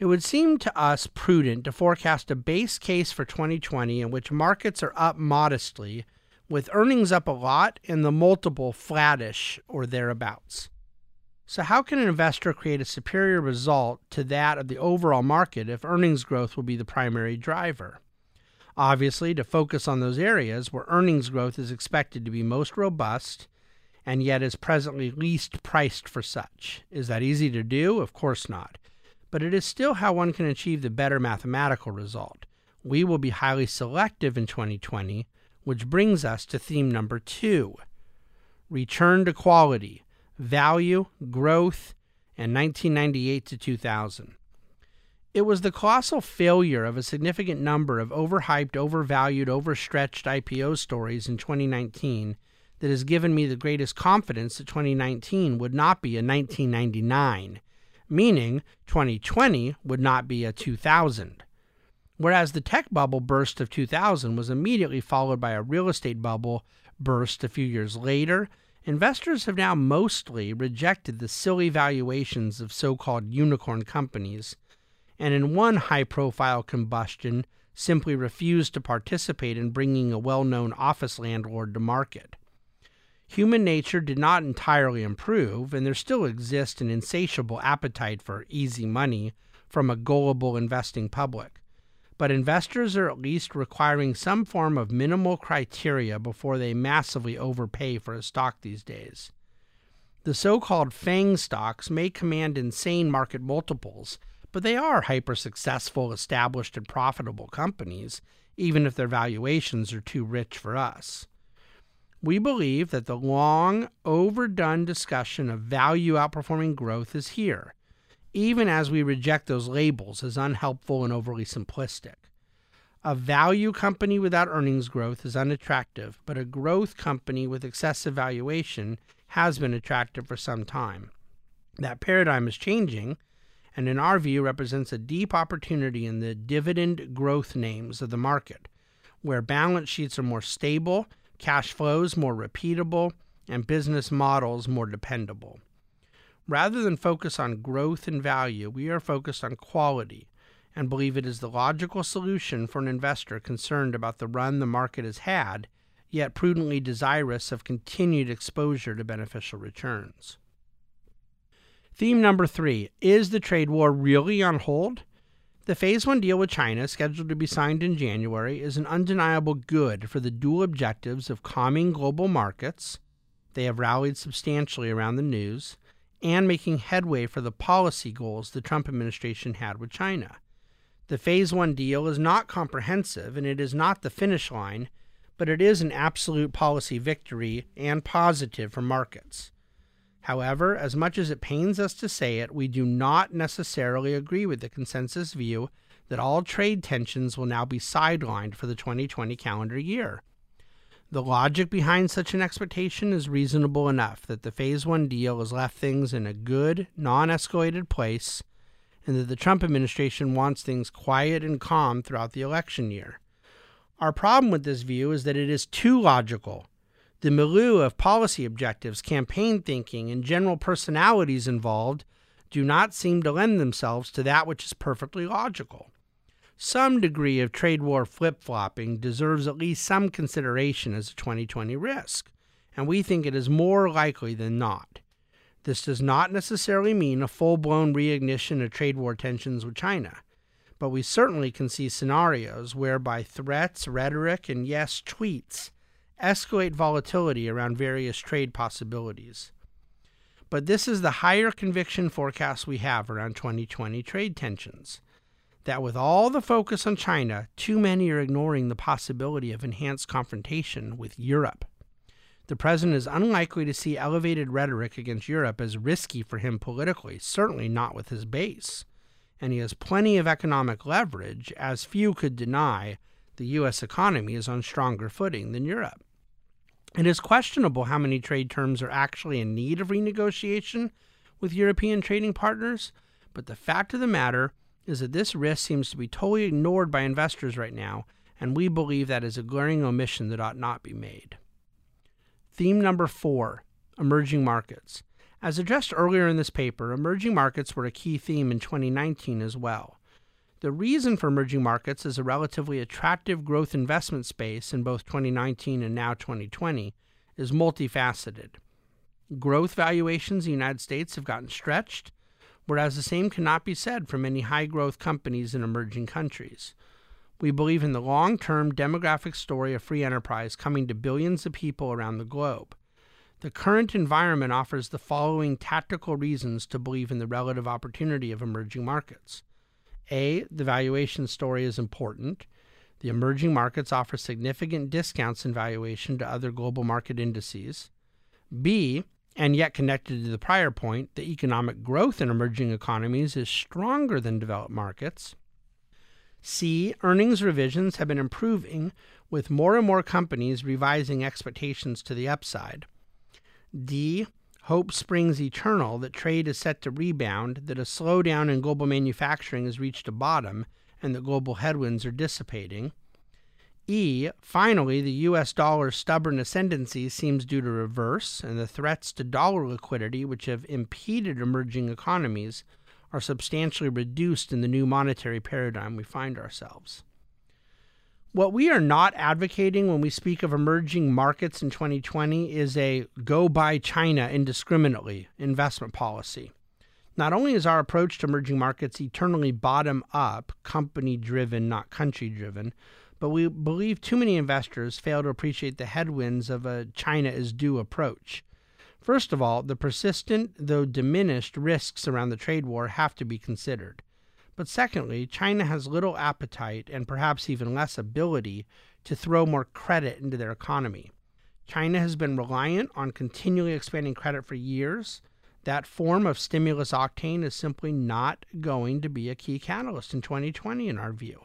It would seem to us prudent to forecast a base case for twenty twenty in which markets are up modestly, with earnings up a lot and the multiple flattish or thereabouts. So how can an investor create a superior result to that of the overall market if earnings growth will be the primary driver? Obviously, to focus on those areas where earnings growth is expected to be most robust and yet is presently least priced for such. Is that easy to do? Of course not. But it is still how one can achieve the better mathematical result. We will be highly selective in twenty twenty, which brings us to theme number two, return to quality. Value, growth, and nineteen ninety-eight to two thousand. It was the colossal failure of a significant number of overhyped, overvalued, overstretched I P O stories in twenty nineteen that has given me the greatest confidence that twenty nineteen would not be a nineteen ninety-nine, meaning twenty twenty would not be a two thousand. Whereas the tech bubble burst of two thousand was immediately followed by a real estate bubble burst a few years later, investors have now mostly rejected the silly valuations of so-called unicorn companies, and in one high-profile combustion, simply refused to participate in bringing a well-known office landlord to market. Human nature did not entirely improve, and there still exists an insatiable appetite for easy money from a gullible investing public. But investors are at least requiring some form of minimal criteria before they massively overpay for a stock these days. The so-called FANG stocks may command insane market multiples, but they are hyper-successful, established, and profitable companies, even if their valuations are too rich for us. We believe that the long, overdone discussion of value outperforming growth is here, even as we reject those labels as unhelpful and overly simplistic. A value company without earnings growth is unattractive, but a growth company with excessive valuation has been attractive for some time. That paradigm is changing, and in our view represents a deep opportunity in the dividend growth names of the market, where balance sheets are more stable, cash flows more repeatable, and business models more dependable. Rather than focus on growth and value, we are focused on quality and believe it is the logical solution for an investor concerned about the run the market has had, yet prudently desirous of continued exposure to beneficial returns. Theme number three, is the trade war really on hold? The phase one deal with China, scheduled to be signed in January, is an undeniable good for the dual objectives of calming global markets. They have rallied substantially around the news, and making headway for the policy goals the Trump administration had with China. The Phase one deal is not comprehensive, and it is not the finish line, but it is an absolute policy victory and positive for markets. However, as much as it pains us to say it, we do not necessarily agree with the consensus view that all trade tensions will now be sidelined for the twenty twenty calendar year. The logic behind such an expectation is reasonable enough that the Phase one deal has left things in a good, non-escalated place, and that the Trump administration wants things quiet and calm throughout the election year. Our problem with this view is that it is too logical. The milieu of policy objectives, campaign thinking, and general personalities involved do not seem to lend themselves to that which is perfectly logical. Some degree of trade war flip-flopping deserves at least some consideration as a twenty twenty risk, and we think it is more likely than not. This does not necessarily mean a full-blown reignition of trade war tensions with China, but we certainly can see scenarios whereby threats, rhetoric, and yes, tweets escalate volatility around various trade possibilities. But this is the higher conviction forecast we have around twenty twenty trade tensions, that with all the focus on China, too many are ignoring the possibility of enhanced confrontation with Europe. The president is unlikely to see elevated rhetoric against Europe as risky for him politically, certainly not with his base. And he has plenty of economic leverage, as few could deny the U S economy is on stronger footing than Europe. It is questionable how many trade terms are actually in need of renegotiation with European trading partners, but the fact of the matter is that this risk seems to be totally ignored by investors right now, and we believe that is a glaring omission that ought not be made. Theme number four, emerging markets. As addressed earlier in this paper, emerging markets were a key theme in twenty nineteen as well. The reason for emerging markets is a relatively attractive growth investment space in both twenty nineteen and now twenty twenty is multifaceted. Growth valuations in the United States have gotten stretched, whereas the same cannot be said for many high-growth companies in emerging countries. We believe in the long-term demographic story of free enterprise coming to billions of people around the globe. The current environment offers the following tactical reasons to believe in the relative opportunity of emerging markets. A. The valuation story is important. The emerging markets offer significant discounts in valuation to other global market indices. B. And yet connected to the prior point, the economic growth in emerging economies is stronger than developed markets. C. Earnings revisions have been improving, with more and more companies revising expectations to the upside. D. Hope springs eternal that trade is set to rebound, that a slowdown in global manufacturing has reached a bottom, and that global headwinds are dissipating. E. Finally, the U S dollar's stubborn ascendancy seems due to reverse, and the threats to dollar liquidity, which have impeded emerging economies, are substantially reduced in the new monetary paradigm we find ourselves. What we are not advocating when we speak of emerging markets in twenty twenty is a go buy China indiscriminately investment policy. Not only is our approach to emerging markets eternally bottom up, company driven, not country driven, but we believe too many investors fail to appreciate the headwinds of a China is due approach. First of all, the persistent, though diminished, risks around the trade war have to be considered. But secondly, China has little appetite and perhaps even less ability to throw more credit into their economy. China has been reliant on continually expanding credit for years. That form of stimulus octane is simply not going to be a key catalyst in twenty twenty in our view.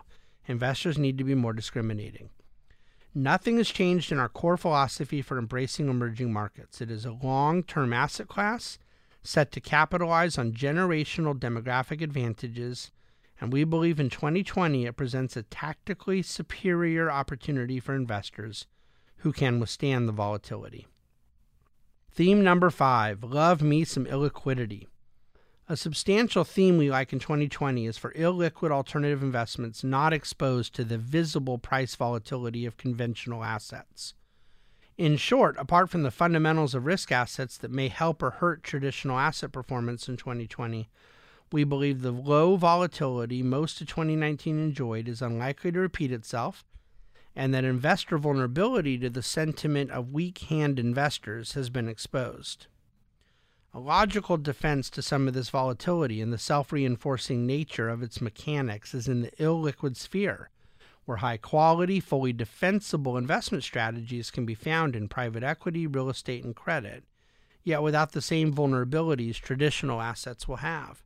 Investors need to be more discriminating. Nothing has changed in our core philosophy for embracing emerging markets. It is a long-term asset class set to capitalize on generational demographic advantages, and we believe in twenty twenty it presents a tactically superior opportunity for investors who can withstand the volatility. Theme number five, love me some illiquidity. A substantial theme we like in twenty twenty is for illiquid alternative investments not exposed to the visible price volatility of conventional assets. In short, apart from the fundamentals of risk assets that may help or hurt traditional asset performance in twenty twenty, we believe the low volatility most of twenty nineteen enjoyed is unlikely to repeat itself, and that investor vulnerability to the sentiment of weak-hand investors has been exposed. A logical defense to some of this volatility and the self-reinforcing nature of its mechanics is in the illiquid sphere, where high-quality, fully defensible investment strategies can be found in private equity, real estate, and credit, yet without the same vulnerabilities traditional assets will have.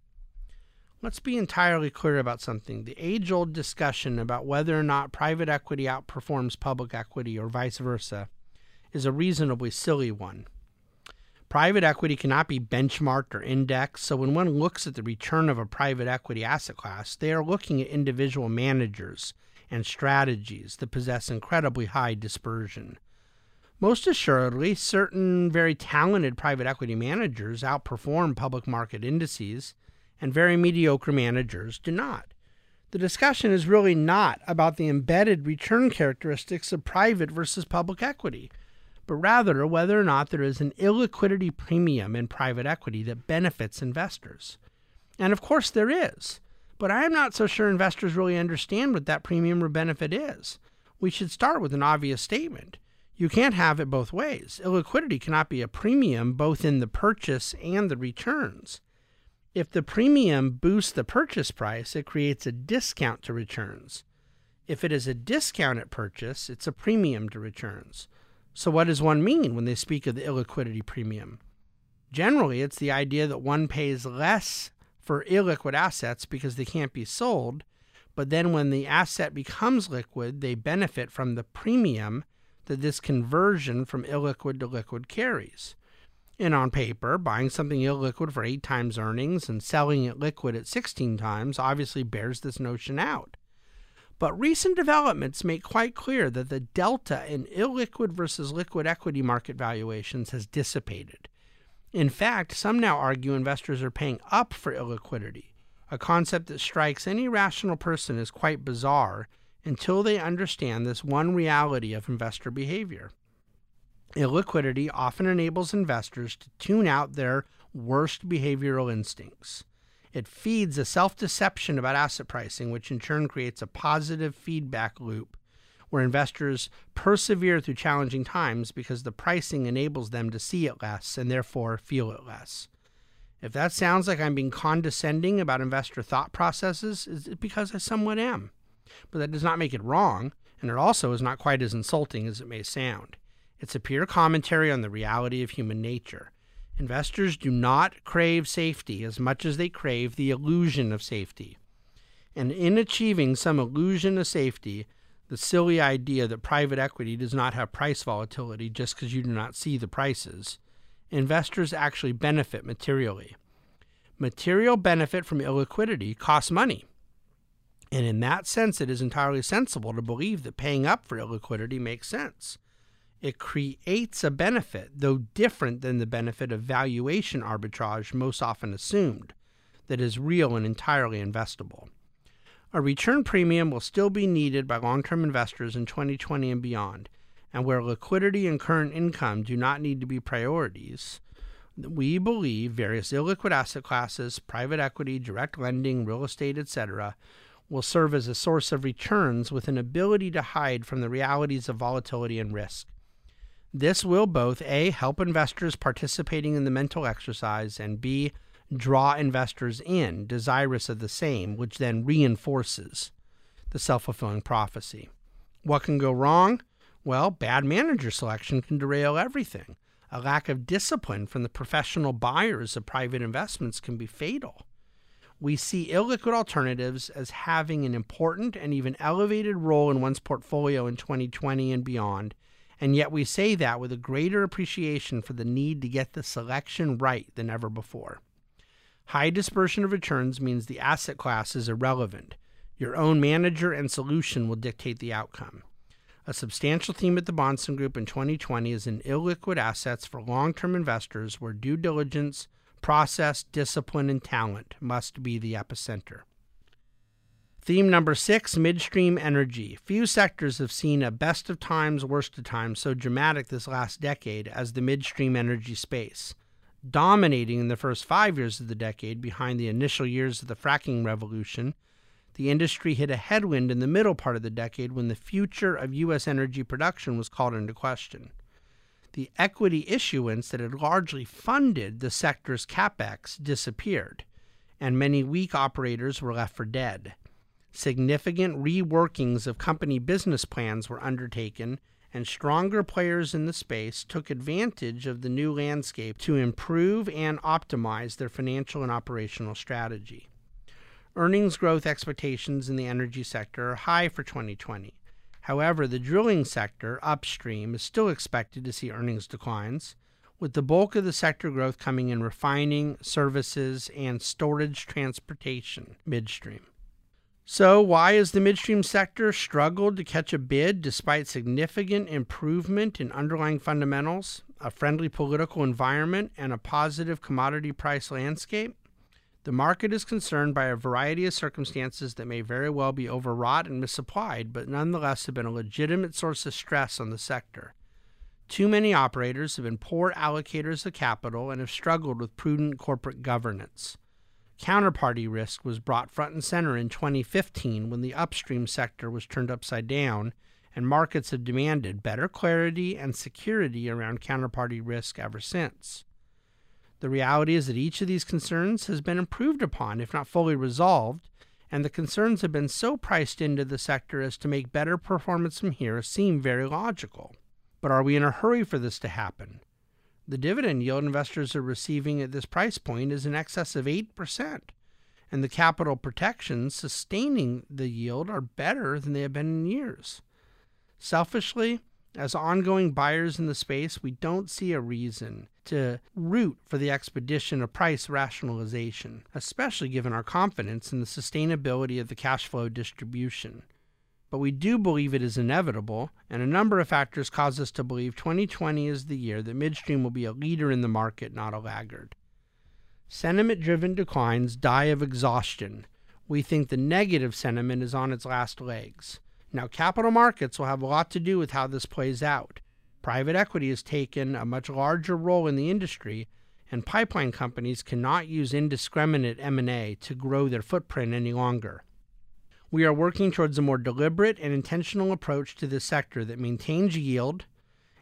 Let's be entirely clear about something. The age-old discussion about whether or not private equity outperforms public equity or vice versa is a reasonably silly one. Private equity cannot be benchmarked or indexed, so when one looks at the return of a private equity asset class, they are looking at individual managers and strategies that possess incredibly high dispersion. Most assuredly, certain very talented private equity managers outperform public market indices, and very mediocre managers do not. The discussion is really not about the embedded return characteristics of private versus public equity, but rather whether or not there is an illiquidity premium in private equity that benefits investors. And of course there is, but I am not so sure investors really understand what that premium or benefit is. We should start with an obvious statement. You can't have it both ways. Illiquidity cannot be a premium both in the purchase and the returns. If the premium boosts the purchase price, it creates a discount to returns. If it is a discount at purchase, it's a premium to returns. So what does one mean when they speak of the illiquidity premium? Generally, it's the idea that one pays less for illiquid assets because they can't be sold, but then when the asset becomes liquid, they benefit from the premium that this conversion from illiquid to liquid carries. And on paper, buying something illiquid for eight times earnings and selling it liquid at sixteen times obviously bears this notion out. But recent developments make quite clear that the delta in illiquid versus liquid equity market valuations has dissipated. In fact, some now argue investors are paying up for illiquidity, a concept that strikes any rational person as quite bizarre until they understand this one reality of investor behavior. Illiquidity often enables investors to tune out their worst behavioral instincts. It feeds a self-deception about asset pricing, which in turn creates a positive feedback loop where investors persevere through challenging times because the pricing enables them to see it less and therefore feel it less. If that sounds like I'm being condescending about investor thought processes, it's because I somewhat am. But that does not make it wrong, and it also is not quite as insulting as it may sound. It's a pure commentary on the reality of human nature. Investors do not crave safety as much as they crave the illusion of safety. And in achieving some illusion of safety, the silly idea that private equity does not have price volatility just because you do not see the prices, investors actually benefit materially. Material benefit from illiquidity costs money. And in that sense, it is entirely sensible to believe that paying up for illiquidity makes sense. It creates a benefit, though different than the benefit of valuation arbitrage most often assumed, that is real and entirely investable. A return premium will still be needed by long-term investors in twenty twenty and beyond, and where liquidity and current income do not need to be priorities, we believe various illiquid asset classes, private equity, direct lending, real estate, et cetera, will serve as a source of returns with an ability to hide from the realities of volatility and risk. This will both A, help investors participating in the mental exercise, and B, draw investors in, desirous of the same, which then reinforces the self-fulfilling prophecy. What can go wrong? Well, bad manager selection can derail everything. A lack of discipline from the professional buyers of private investments can be fatal. We see illiquid alternatives as having an important and even elevated role in one's portfolio in twenty twenty and beyond, and yet we say that with a greater appreciation for the need to get the selection right than ever before. High dispersion of returns means the asset class is irrelevant. Your own manager and solution will dictate the outcome. A substantial theme at the Bahnsen Group in twenty twenty is in illiquid assets for long-term investors where due diligence, process, discipline, and talent must be the epicenter. Theme number six, midstream energy. Few sectors have seen a best of times, worst of times so dramatic this last decade as the midstream energy space, dominating in the first five years of the decade behind the initial years of the fracking revolution. The industry hit a headwind in the middle part of the decade when the future of U S energy production was called into question. The equity issuance that had largely funded the sector's capex disappeared, and many weak operators were left for dead. Significant reworkings of company business plans were undertaken, and stronger players in the space took advantage of the new landscape to improve and optimize their financial and operational strategy. Earnings growth expectations in the energy sector are high for twenty twenty. However, the drilling sector, upstream, is still expected to see earnings declines, with the bulk of the sector growth coming in refining, services, and storage transportation midstream. So why has the midstream sector struggled to catch a bid despite significant improvement in underlying fundamentals, a friendly political environment, and a positive commodity price landscape? The market is concerned by a variety of circumstances that may very well be overwrought and misapplied, but nonetheless have been a legitimate source of stress on the sector. Too many operators have been poor allocators of capital and have struggled with prudent corporate governance. Counterparty risk was brought front and center in twenty fifteen when the upstream sector was turned upside down, and markets have demanded better clarity and security around counterparty risk ever since. The reality is that each of these concerns has been improved upon, if not fully resolved, and the concerns have been so priced into the sector as to make better performance from here seem very logical. But are we in a hurry for this to happen? The dividend yield investors are receiving at this price point is in excess of eight percent, and the capital protections sustaining the yield are better than they have been in years. Selfishly, as ongoing buyers in the space, we don't see a reason to root for the expedition of price rationalization, especially given our confidence in the sustainability of the cash flow distribution. But we do believe it is inevitable, and a number of factors cause us to believe twenty twenty is the year that midstream will be a leader in the market, not a laggard. Sentiment-driven declines die of exhaustion. We think the negative sentiment is on its last legs. Now, capital markets will have a lot to do with how this plays out. Private equity has taken a much larger role in the industry, and pipeline companies cannot use indiscriminate M and A to grow their footprint any longer. We are working towards a more deliberate and intentional approach to this sector that maintains yield,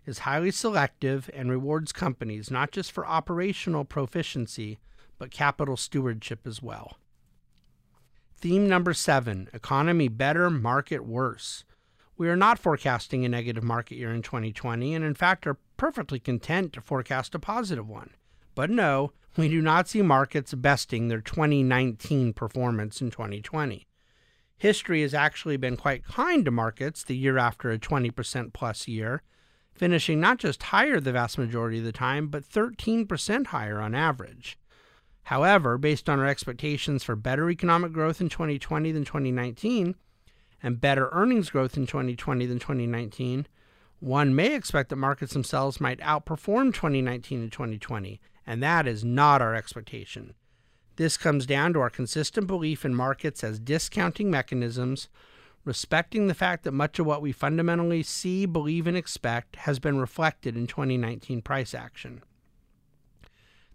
is highly selective, and rewards companies not just for operational proficiency, but capital stewardship as well. Theme number seven, economy better, market worse. We are not forecasting a negative market year in twenty twenty, and in fact are perfectly content to forecast a positive one. But no, we do not see markets besting their twenty nineteen performance in twenty twenty. History has actually been quite kind to markets the year after a twenty percent plus year, finishing not just higher the vast majority of the time, but thirteen percent higher on average. However, based on our expectations for better economic growth in twenty twenty than twenty nineteen, and better earnings growth in twenty twenty than twenty nineteen, one may expect that markets themselves might outperform twenty nineteen and twenty twenty, and that is not our expectation. This comes down to our consistent belief in markets as discounting mechanisms, respecting the fact that much of what we fundamentally see, believe, and expect has been reflected in twenty nineteen price action.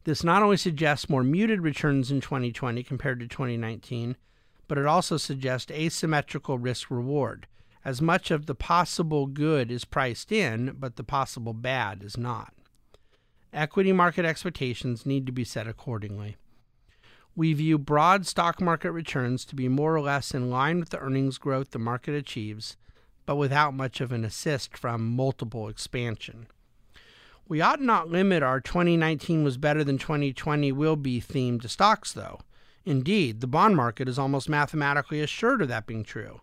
This not only suggests more muted returns in twenty twenty compared to twenty nineteen, but it also suggests asymmetrical risk-reward, as much of the possible good is priced in, but the possible bad is not. Equity market expectations need to be set accordingly. We view broad stock market returns to be more or less in line with the earnings growth the market achieves, but without much of an assist from multiple expansion. We ought not limit our twenty nineteen was better than twenty twenty will be theme to stocks, though. Indeed, the bond market is almost mathematically assured of that being true.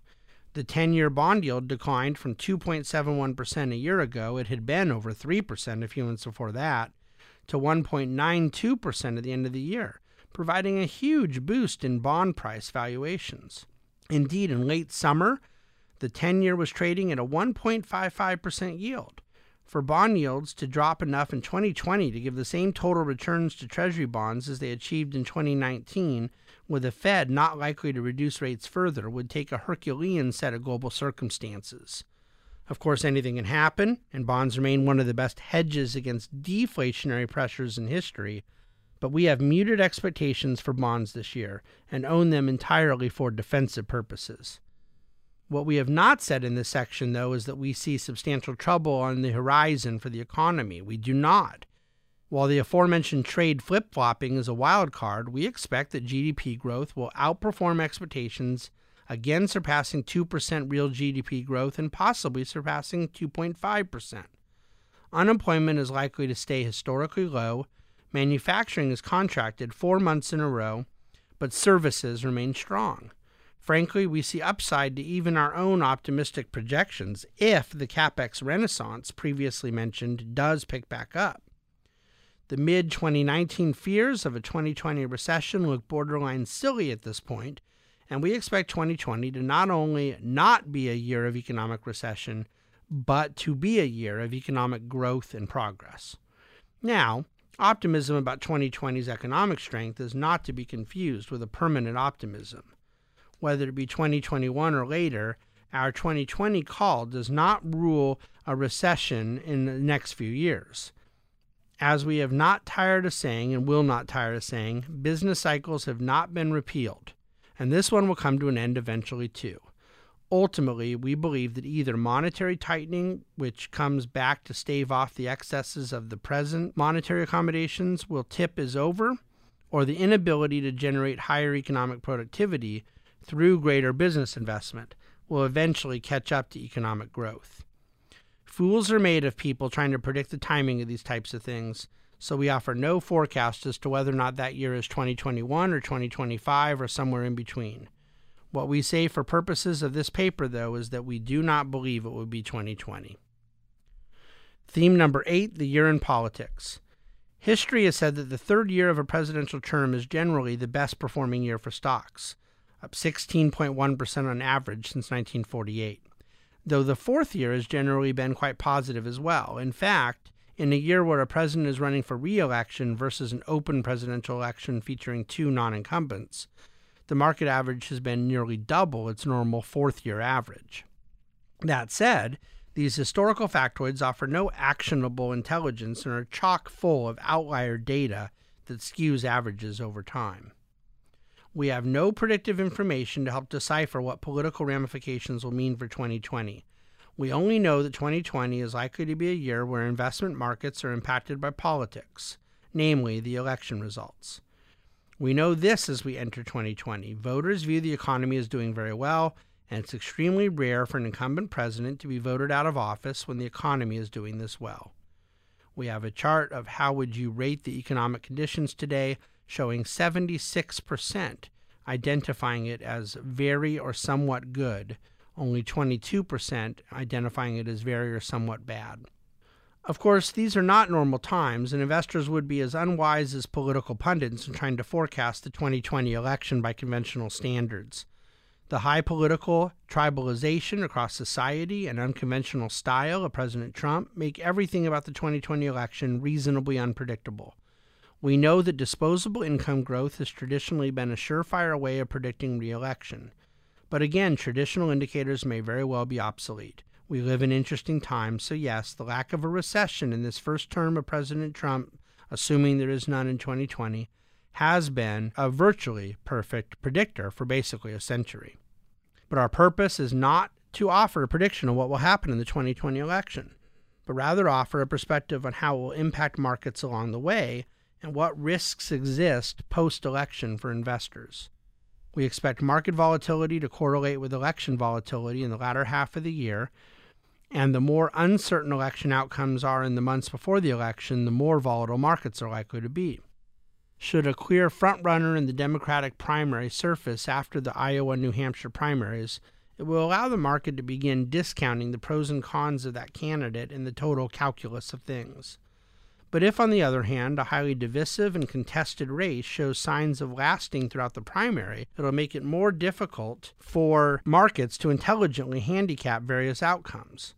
The ten-year bond yield declined from two point seven one percent a year ago, it had been over three percent a few months before that, to one point nine two percent at the end of the year, providing a huge boost in bond price valuations. Indeed, in late summer, the ten-year was trading at a one point five five percent yield. For bond yields to drop enough in twenty twenty to give the same total returns to Treasury bonds as they achieved in twenty nineteen, with the Fed not likely to reduce rates further, would take a Herculean set of global circumstances. Of course, anything can happen, and bonds remain one of the best hedges against deflationary pressures in history, but we have muted expectations for bonds this year and own them entirely for defensive purposes. What we have not said in this section, though, is that we see substantial trouble on the horizon for the economy. We do not. While the aforementioned trade flip-flopping is a wild card, we expect that G D P growth will outperform expectations, again surpassing two percent real G D P growth and possibly surpassing two point five percent. Unemployment is likely to stay historically low, manufacturing is contracted four months in a row, but services remain strong. Frankly, we see upside to even our own optimistic projections if the CapEx renaissance previously mentioned does pick back up. The mid twenty nineteen fears of a twenty twenty recession look borderline silly at this point, and we expect twenty twenty to not only not be a year of economic recession, but to be a year of economic growth and progress. Now, optimism about twenty twenty's economic strength is not to be confused with a permanent optimism. Whether it be twenty twenty-one or later, Our twenty twenty call does not rule a recession in the next few years. As we have not tired of saying and will not tire of saying, business cycles have not been repealed, and this one will come to an end eventually too. Ultimately, we believe that either monetary tightening, which comes back to stave off the excesses of the present monetary accommodations, will tip is over, or the inability to generate higher economic productivity through greater business investment will eventually catch up to economic growth. Fools are made of people trying to predict the timing of these types of things, so we offer no forecast as to whether or not that year is twenty twenty-one or twenty twenty-five or somewhere in between. What we say for purposes of this paper, though, is that we do not believe it would be twenty twenty. Theme number eight, the year in politics. History has said that the third year of a presidential term is generally the best performing year for stocks, up sixteen point one percent on average since nineteen forty-eight, though the fourth year has generally been quite positive as well. In fact, in a year where a president is running for re-election versus an open presidential election featuring two non-incumbents, the market average has been nearly double its normal fourth-year average. That said, these historical factoids offer no actionable intelligence and are chock full of outlier data that skews averages over time. We have no predictive information to help decipher what political ramifications will mean for twenty twenty. We only know that twenty twenty is likely to be a year where investment markets are impacted by politics, namely the election results. We know this as we enter twenty twenty. Voters view the economy as doing very well, and it's extremely rare for an incumbent president to be voted out of office when the economy is doing this well. We have a chart of how would you rate the economic conditions today, showing seventy-six percent identifying it as very or somewhat good, only twenty-two percent identifying it as very or somewhat bad. Of course, these are not normal times, and investors would be as unwise as political pundits in trying to forecast the twenty twenty election by conventional standards. The high political tribalization across society and unconventional style of President Trump make everything about the twenty twenty election reasonably unpredictable. We know that disposable income growth has traditionally been a surefire way of predicting re-election. But again, traditional indicators may very well be obsolete. We live in interesting times, so yes, the lack of a recession in this first term of President Trump, assuming there is none in twenty twenty, has been a virtually perfect predictor for basically a century. But our purpose is not to offer a prediction of what will happen in the twenty twenty election, but rather offer a perspective on how it will impact markets along the way and what risks exist post-election for investors. We expect market volatility to correlate with election volatility in the latter half of the year, and the more uncertain election outcomes are in the months before the election, the more volatile markets are likely to be. Should a clear front-runner in the Democratic primary surface after the Iowa-New Hampshire primaries, it will allow the market to begin discounting the pros and cons of that candidate in the total calculus of things. But if, on the other hand, a highly divisive and contested race shows signs of lasting throughout the primary, it'll make it more difficult for markets to intelligently handicap various outcomes.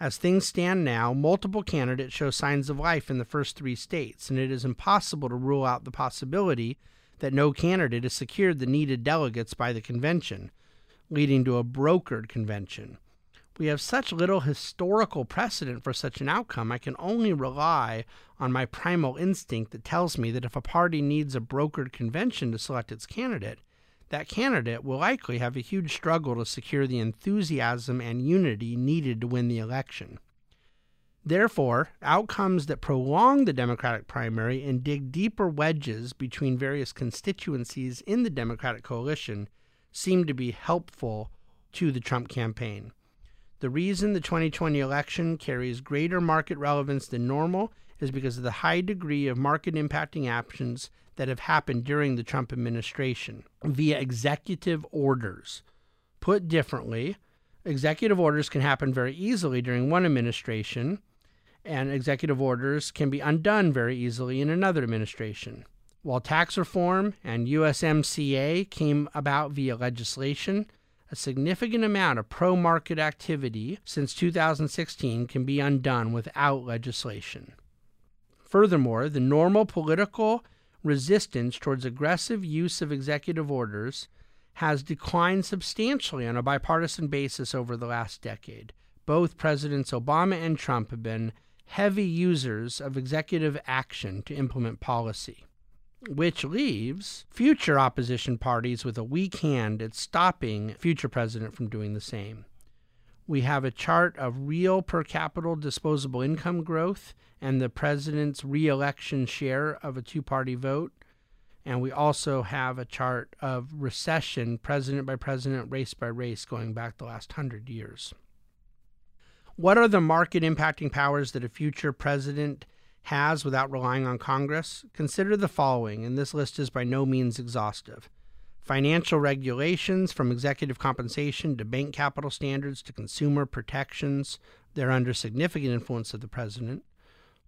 As things stand now, multiple candidates show signs of life in the first three states, and it is impossible to rule out the possibility that no candidate has secured the needed delegates by the convention, leading to a brokered convention. We have such little historical precedent for such an outcome, I can only rely on my primal instinct that tells me that if a party needs a brokered convention to select its candidate, that candidate will likely have a huge struggle to secure the enthusiasm and unity needed to win the election. Therefore, outcomes that prolong the Democratic primary and dig deeper wedges between various constituencies in the Democratic coalition seem to be helpful to the Trump campaign. The reason the twenty twenty election carries greater market relevance than normal is because of the high degree of market-impacting actions that have happened during the Trump administration via executive orders. Put differently, executive orders can happen very easily during one administration, and executive orders can be undone very easily in another administration. While tax reform and U S M C A came about via legislation, a significant amount of pro-market activity since two thousand sixteen can be undone without legislation. Furthermore, the normal political resistance towards aggressive use of executive orders has declined substantially on a bipartisan basis over the last decade. Both Presidents Obama and Trump have been heavy users of executive action to implement policy, which leaves future opposition parties with a weak hand at stopping future president from doing the same. We have a chart of real per capita disposable income growth and the president's re-election share of a two-party vote. And we also have a chart of recession, president by president, race by race, going back the last hundred years. What are the market-impacting powers that a future president has without relying on Congress? Consider the following, and this list is by no means exhaustive. Financial regulations, from executive compensation to bank capital standards to consumer protections, they're under significant influence of the president.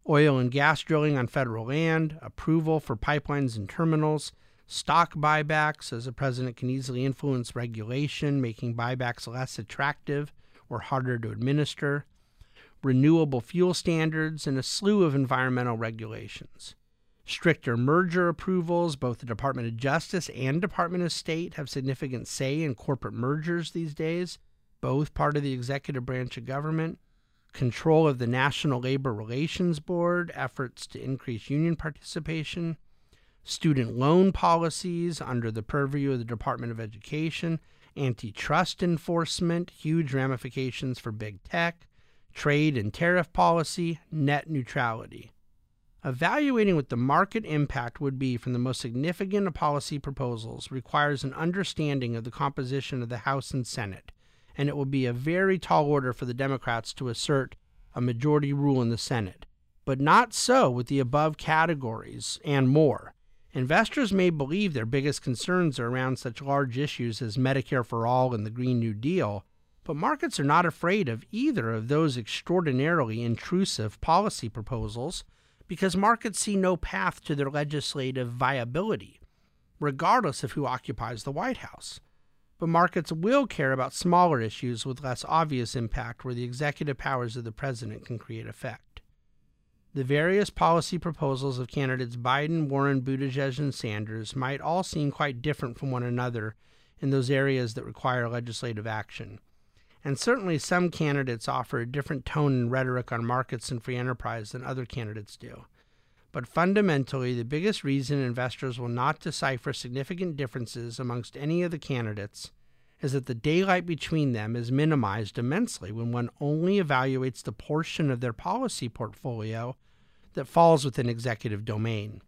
Oil and gas drilling on federal land, approval for pipelines and terminals, stock buybacks, as the president can easily influence regulation, making buybacks less attractive or harder to administer, renewable fuel standards, and a slew of environmental regulations. Stricter merger approvals. Both the Department of Justice and Department of State have significant say in corporate mergers these days, both part of the executive branch of government. Control of the National Labor Relations Board, efforts to increase union participation, student loan policies under the purview of the Department of Education, antitrust enforcement, huge ramifications for big tech, trade and tariff policy, net neutrality. Evaluating what the market impact would be from the most significant of policy proposals requires an understanding of the composition of the House and Senate, and it will be a very tall order for the Democrats to assert a majority rule in the Senate. But not so with the above categories and more. Investors may believe their biggest concerns are around such large issues as Medicare for All and the Green New Deal, but markets are not afraid of either of those extraordinarily intrusive policy proposals because markets see no path to their legislative viability, regardless of who occupies the White House. But markets will care about smaller issues with less obvious impact where the executive powers of the president can create effect. The various policy proposals of candidates Biden, Warren, Buttigieg, and Sanders might all seem quite different from one another in those areas that require legislative action. And certainly some candidates offer a different tone and rhetoric on markets and free enterprise than other candidates do. But fundamentally, the biggest reason investors will not decipher significant differences amongst any of the candidates is that the daylight between them is minimized immensely when one only evaluates the portion of their policy portfolio that falls within executive domain.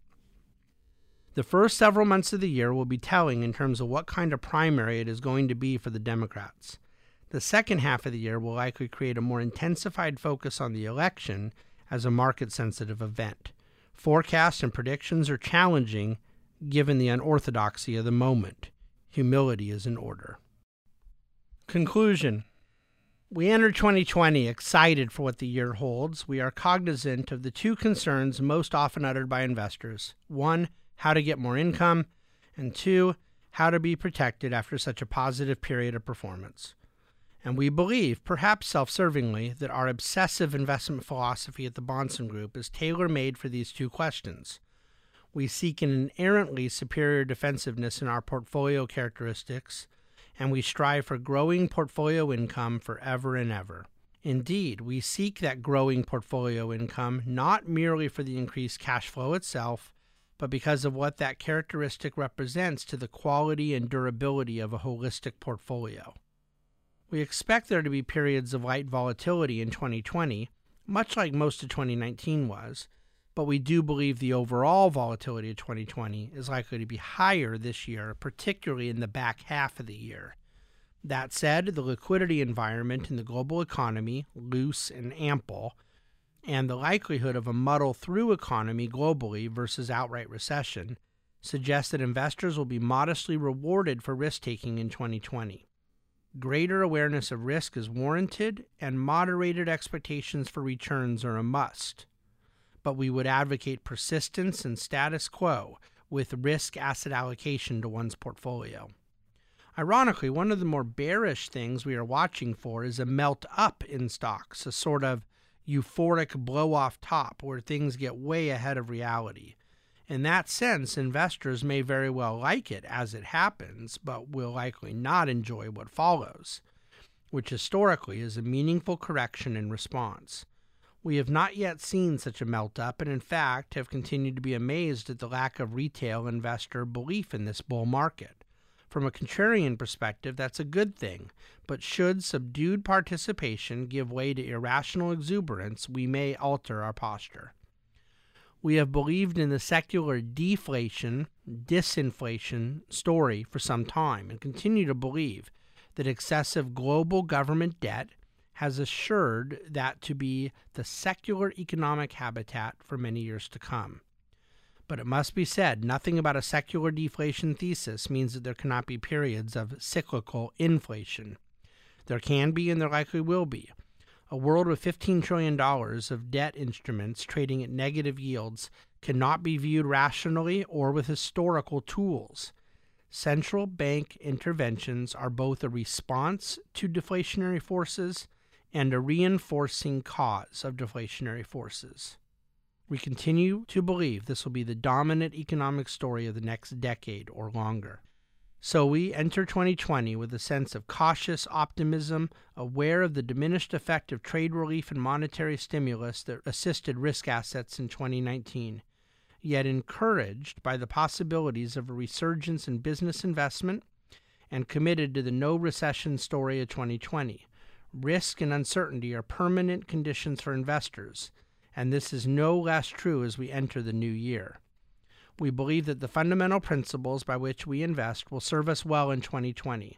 The first several months of the year will be telling in terms of what kind of primary it is going to be for the Democrats. The second half of the year will likely create a more intensified focus on the election as a market-sensitive event. Forecasts and predictions are challenging given the unorthodoxy of the moment. Humility is in order. Conclusion. We enter twenty twenty excited for what the year holds. We are cognizant of the two concerns most often uttered by investors. One, how to get more income, and two, how to be protected after such a positive period of performance. And we believe, perhaps self-servingly, that our obsessive investment philosophy at the Bahnsen Group is tailor-made for these two questions. We seek an inherently superior defensiveness in our portfolio characteristics, and we strive for growing portfolio income forever and ever. Indeed, we seek that growing portfolio income not merely for the increased cash flow itself, but because of what that characteristic represents to the quality and durability of a holistic portfolio. We expect there to be periods of light volatility in twenty twenty, much like most of twenty nineteen was, but we do believe the overall volatility of twenty twenty is likely to be higher this year, particularly in the back half of the year. That said, the liquidity environment in the global economy, loose and ample, and the likelihood of a muddle-through economy globally versus outright recession suggests that investors will be modestly rewarded for risk-taking in twenty twenty. Greater awareness of risk is warranted, and moderated expectations for returns are a must. But we would advocate persistence and status quo with risk asset allocation to one's portfolio. Ironically, one of the more bearish things we are watching for is a melt-up in stocks, a sort of euphoric blow-off top where things get way ahead of reality. In that sense, investors may very well like it as it happens, but will likely not enjoy what follows, which historically is a meaningful correction in response. We have not yet seen such a melt-up, and in fact have continued to be amazed at the lack of retail investor belief in this bull market. From a contrarian perspective, that's a good thing, but should subdued participation give way to irrational exuberance, we may alter our posture. We have believed in the secular deflation, disinflation story for some time, and continue to believe that excessive global government debt has assured that to be the secular economic habitat for many years to come. But it must be said, nothing about a secular deflation thesis means that there cannot be periods of cyclical inflation. There can be, and there likely will be. A world with fifteen trillion dollars of debt instruments trading at negative yields cannot be viewed rationally or with historical tools. Central bank interventions are both a response to deflationary forces and a reinforcing cause of deflationary forces. We continue to believe this will be the dominant economic story of the next decade or longer. So we enter twenty twenty with a sense of cautious optimism, aware of the diminished effect of trade relief and monetary stimulus that assisted risk assets in twenty nineteen, yet encouraged by the possibilities of a resurgence in business investment and committed to the no recession story of twenty twenty. Risk and uncertainty are permanent conditions for investors, and this is no less true as we enter the new year. We believe that the fundamental principles by which we invest will serve us well in twenty twenty.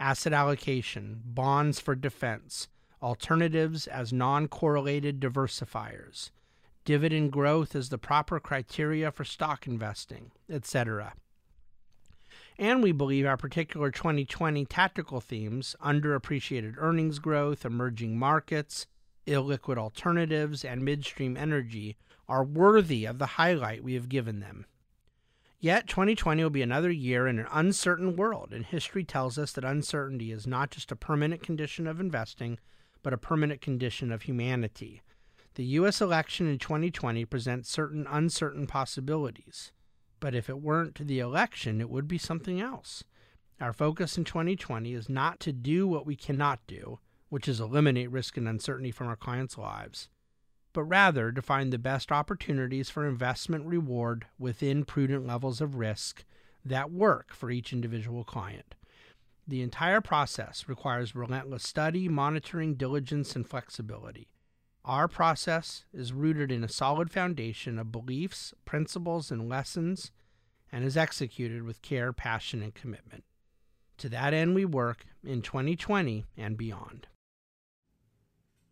Asset allocation, bonds for defense, alternatives as non-correlated diversifiers, dividend growth as the proper criteria for stock investing, et cetera. And we believe our particular twenty twenty tactical themes, underappreciated earnings growth, emerging markets, illiquid alternatives, and midstream energy are worthy of the highlight we have given them. Yet twenty twenty will be another year in an uncertain world, and history tells us that uncertainty is not just a permanent condition of investing, but a permanent condition of humanity. The U S election in twenty twenty presents certain uncertain possibilities, but if it weren't the election, it would be something else. Our focus in twenty twenty is not to do what we cannot do, which is eliminate risk and uncertainty from our clients' lives, but rather to find the best opportunities for investment reward within prudent levels of risk that work for each individual client. The entire process requires relentless study, monitoring, diligence, and flexibility. Our process is rooted in a solid foundation of beliefs, principles, and lessons, and is executed with care, passion, and commitment. To that end, we work in twenty twenty and beyond.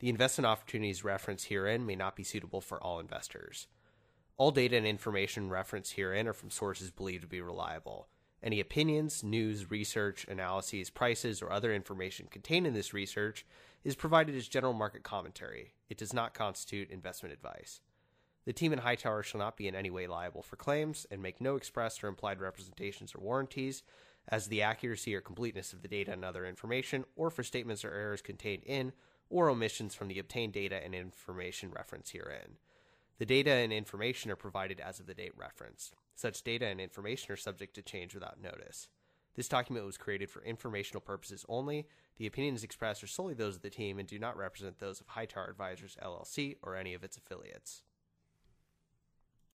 The investment opportunities referenced herein may not be suitable for all investors. All data and information referenced herein are from sources believed to be reliable. Any opinions, news, research, analyses, prices, or other information contained in this research is provided as general market commentary. It does not constitute investment advice. The team in Hightower shall not be in any way liable for claims and make no express or implied representations or warranties as the accuracy or completeness of the data and other information, or for statements or errors contained in or omissions from the obtained data and information referenced herein. The data and information are provided as of the date referenced. Such data and information are subject to change without notice. This document was created for informational purposes only. The opinions expressed are solely those of the team and do not represent those of Hightower Advisors, L L C, or any of its affiliates.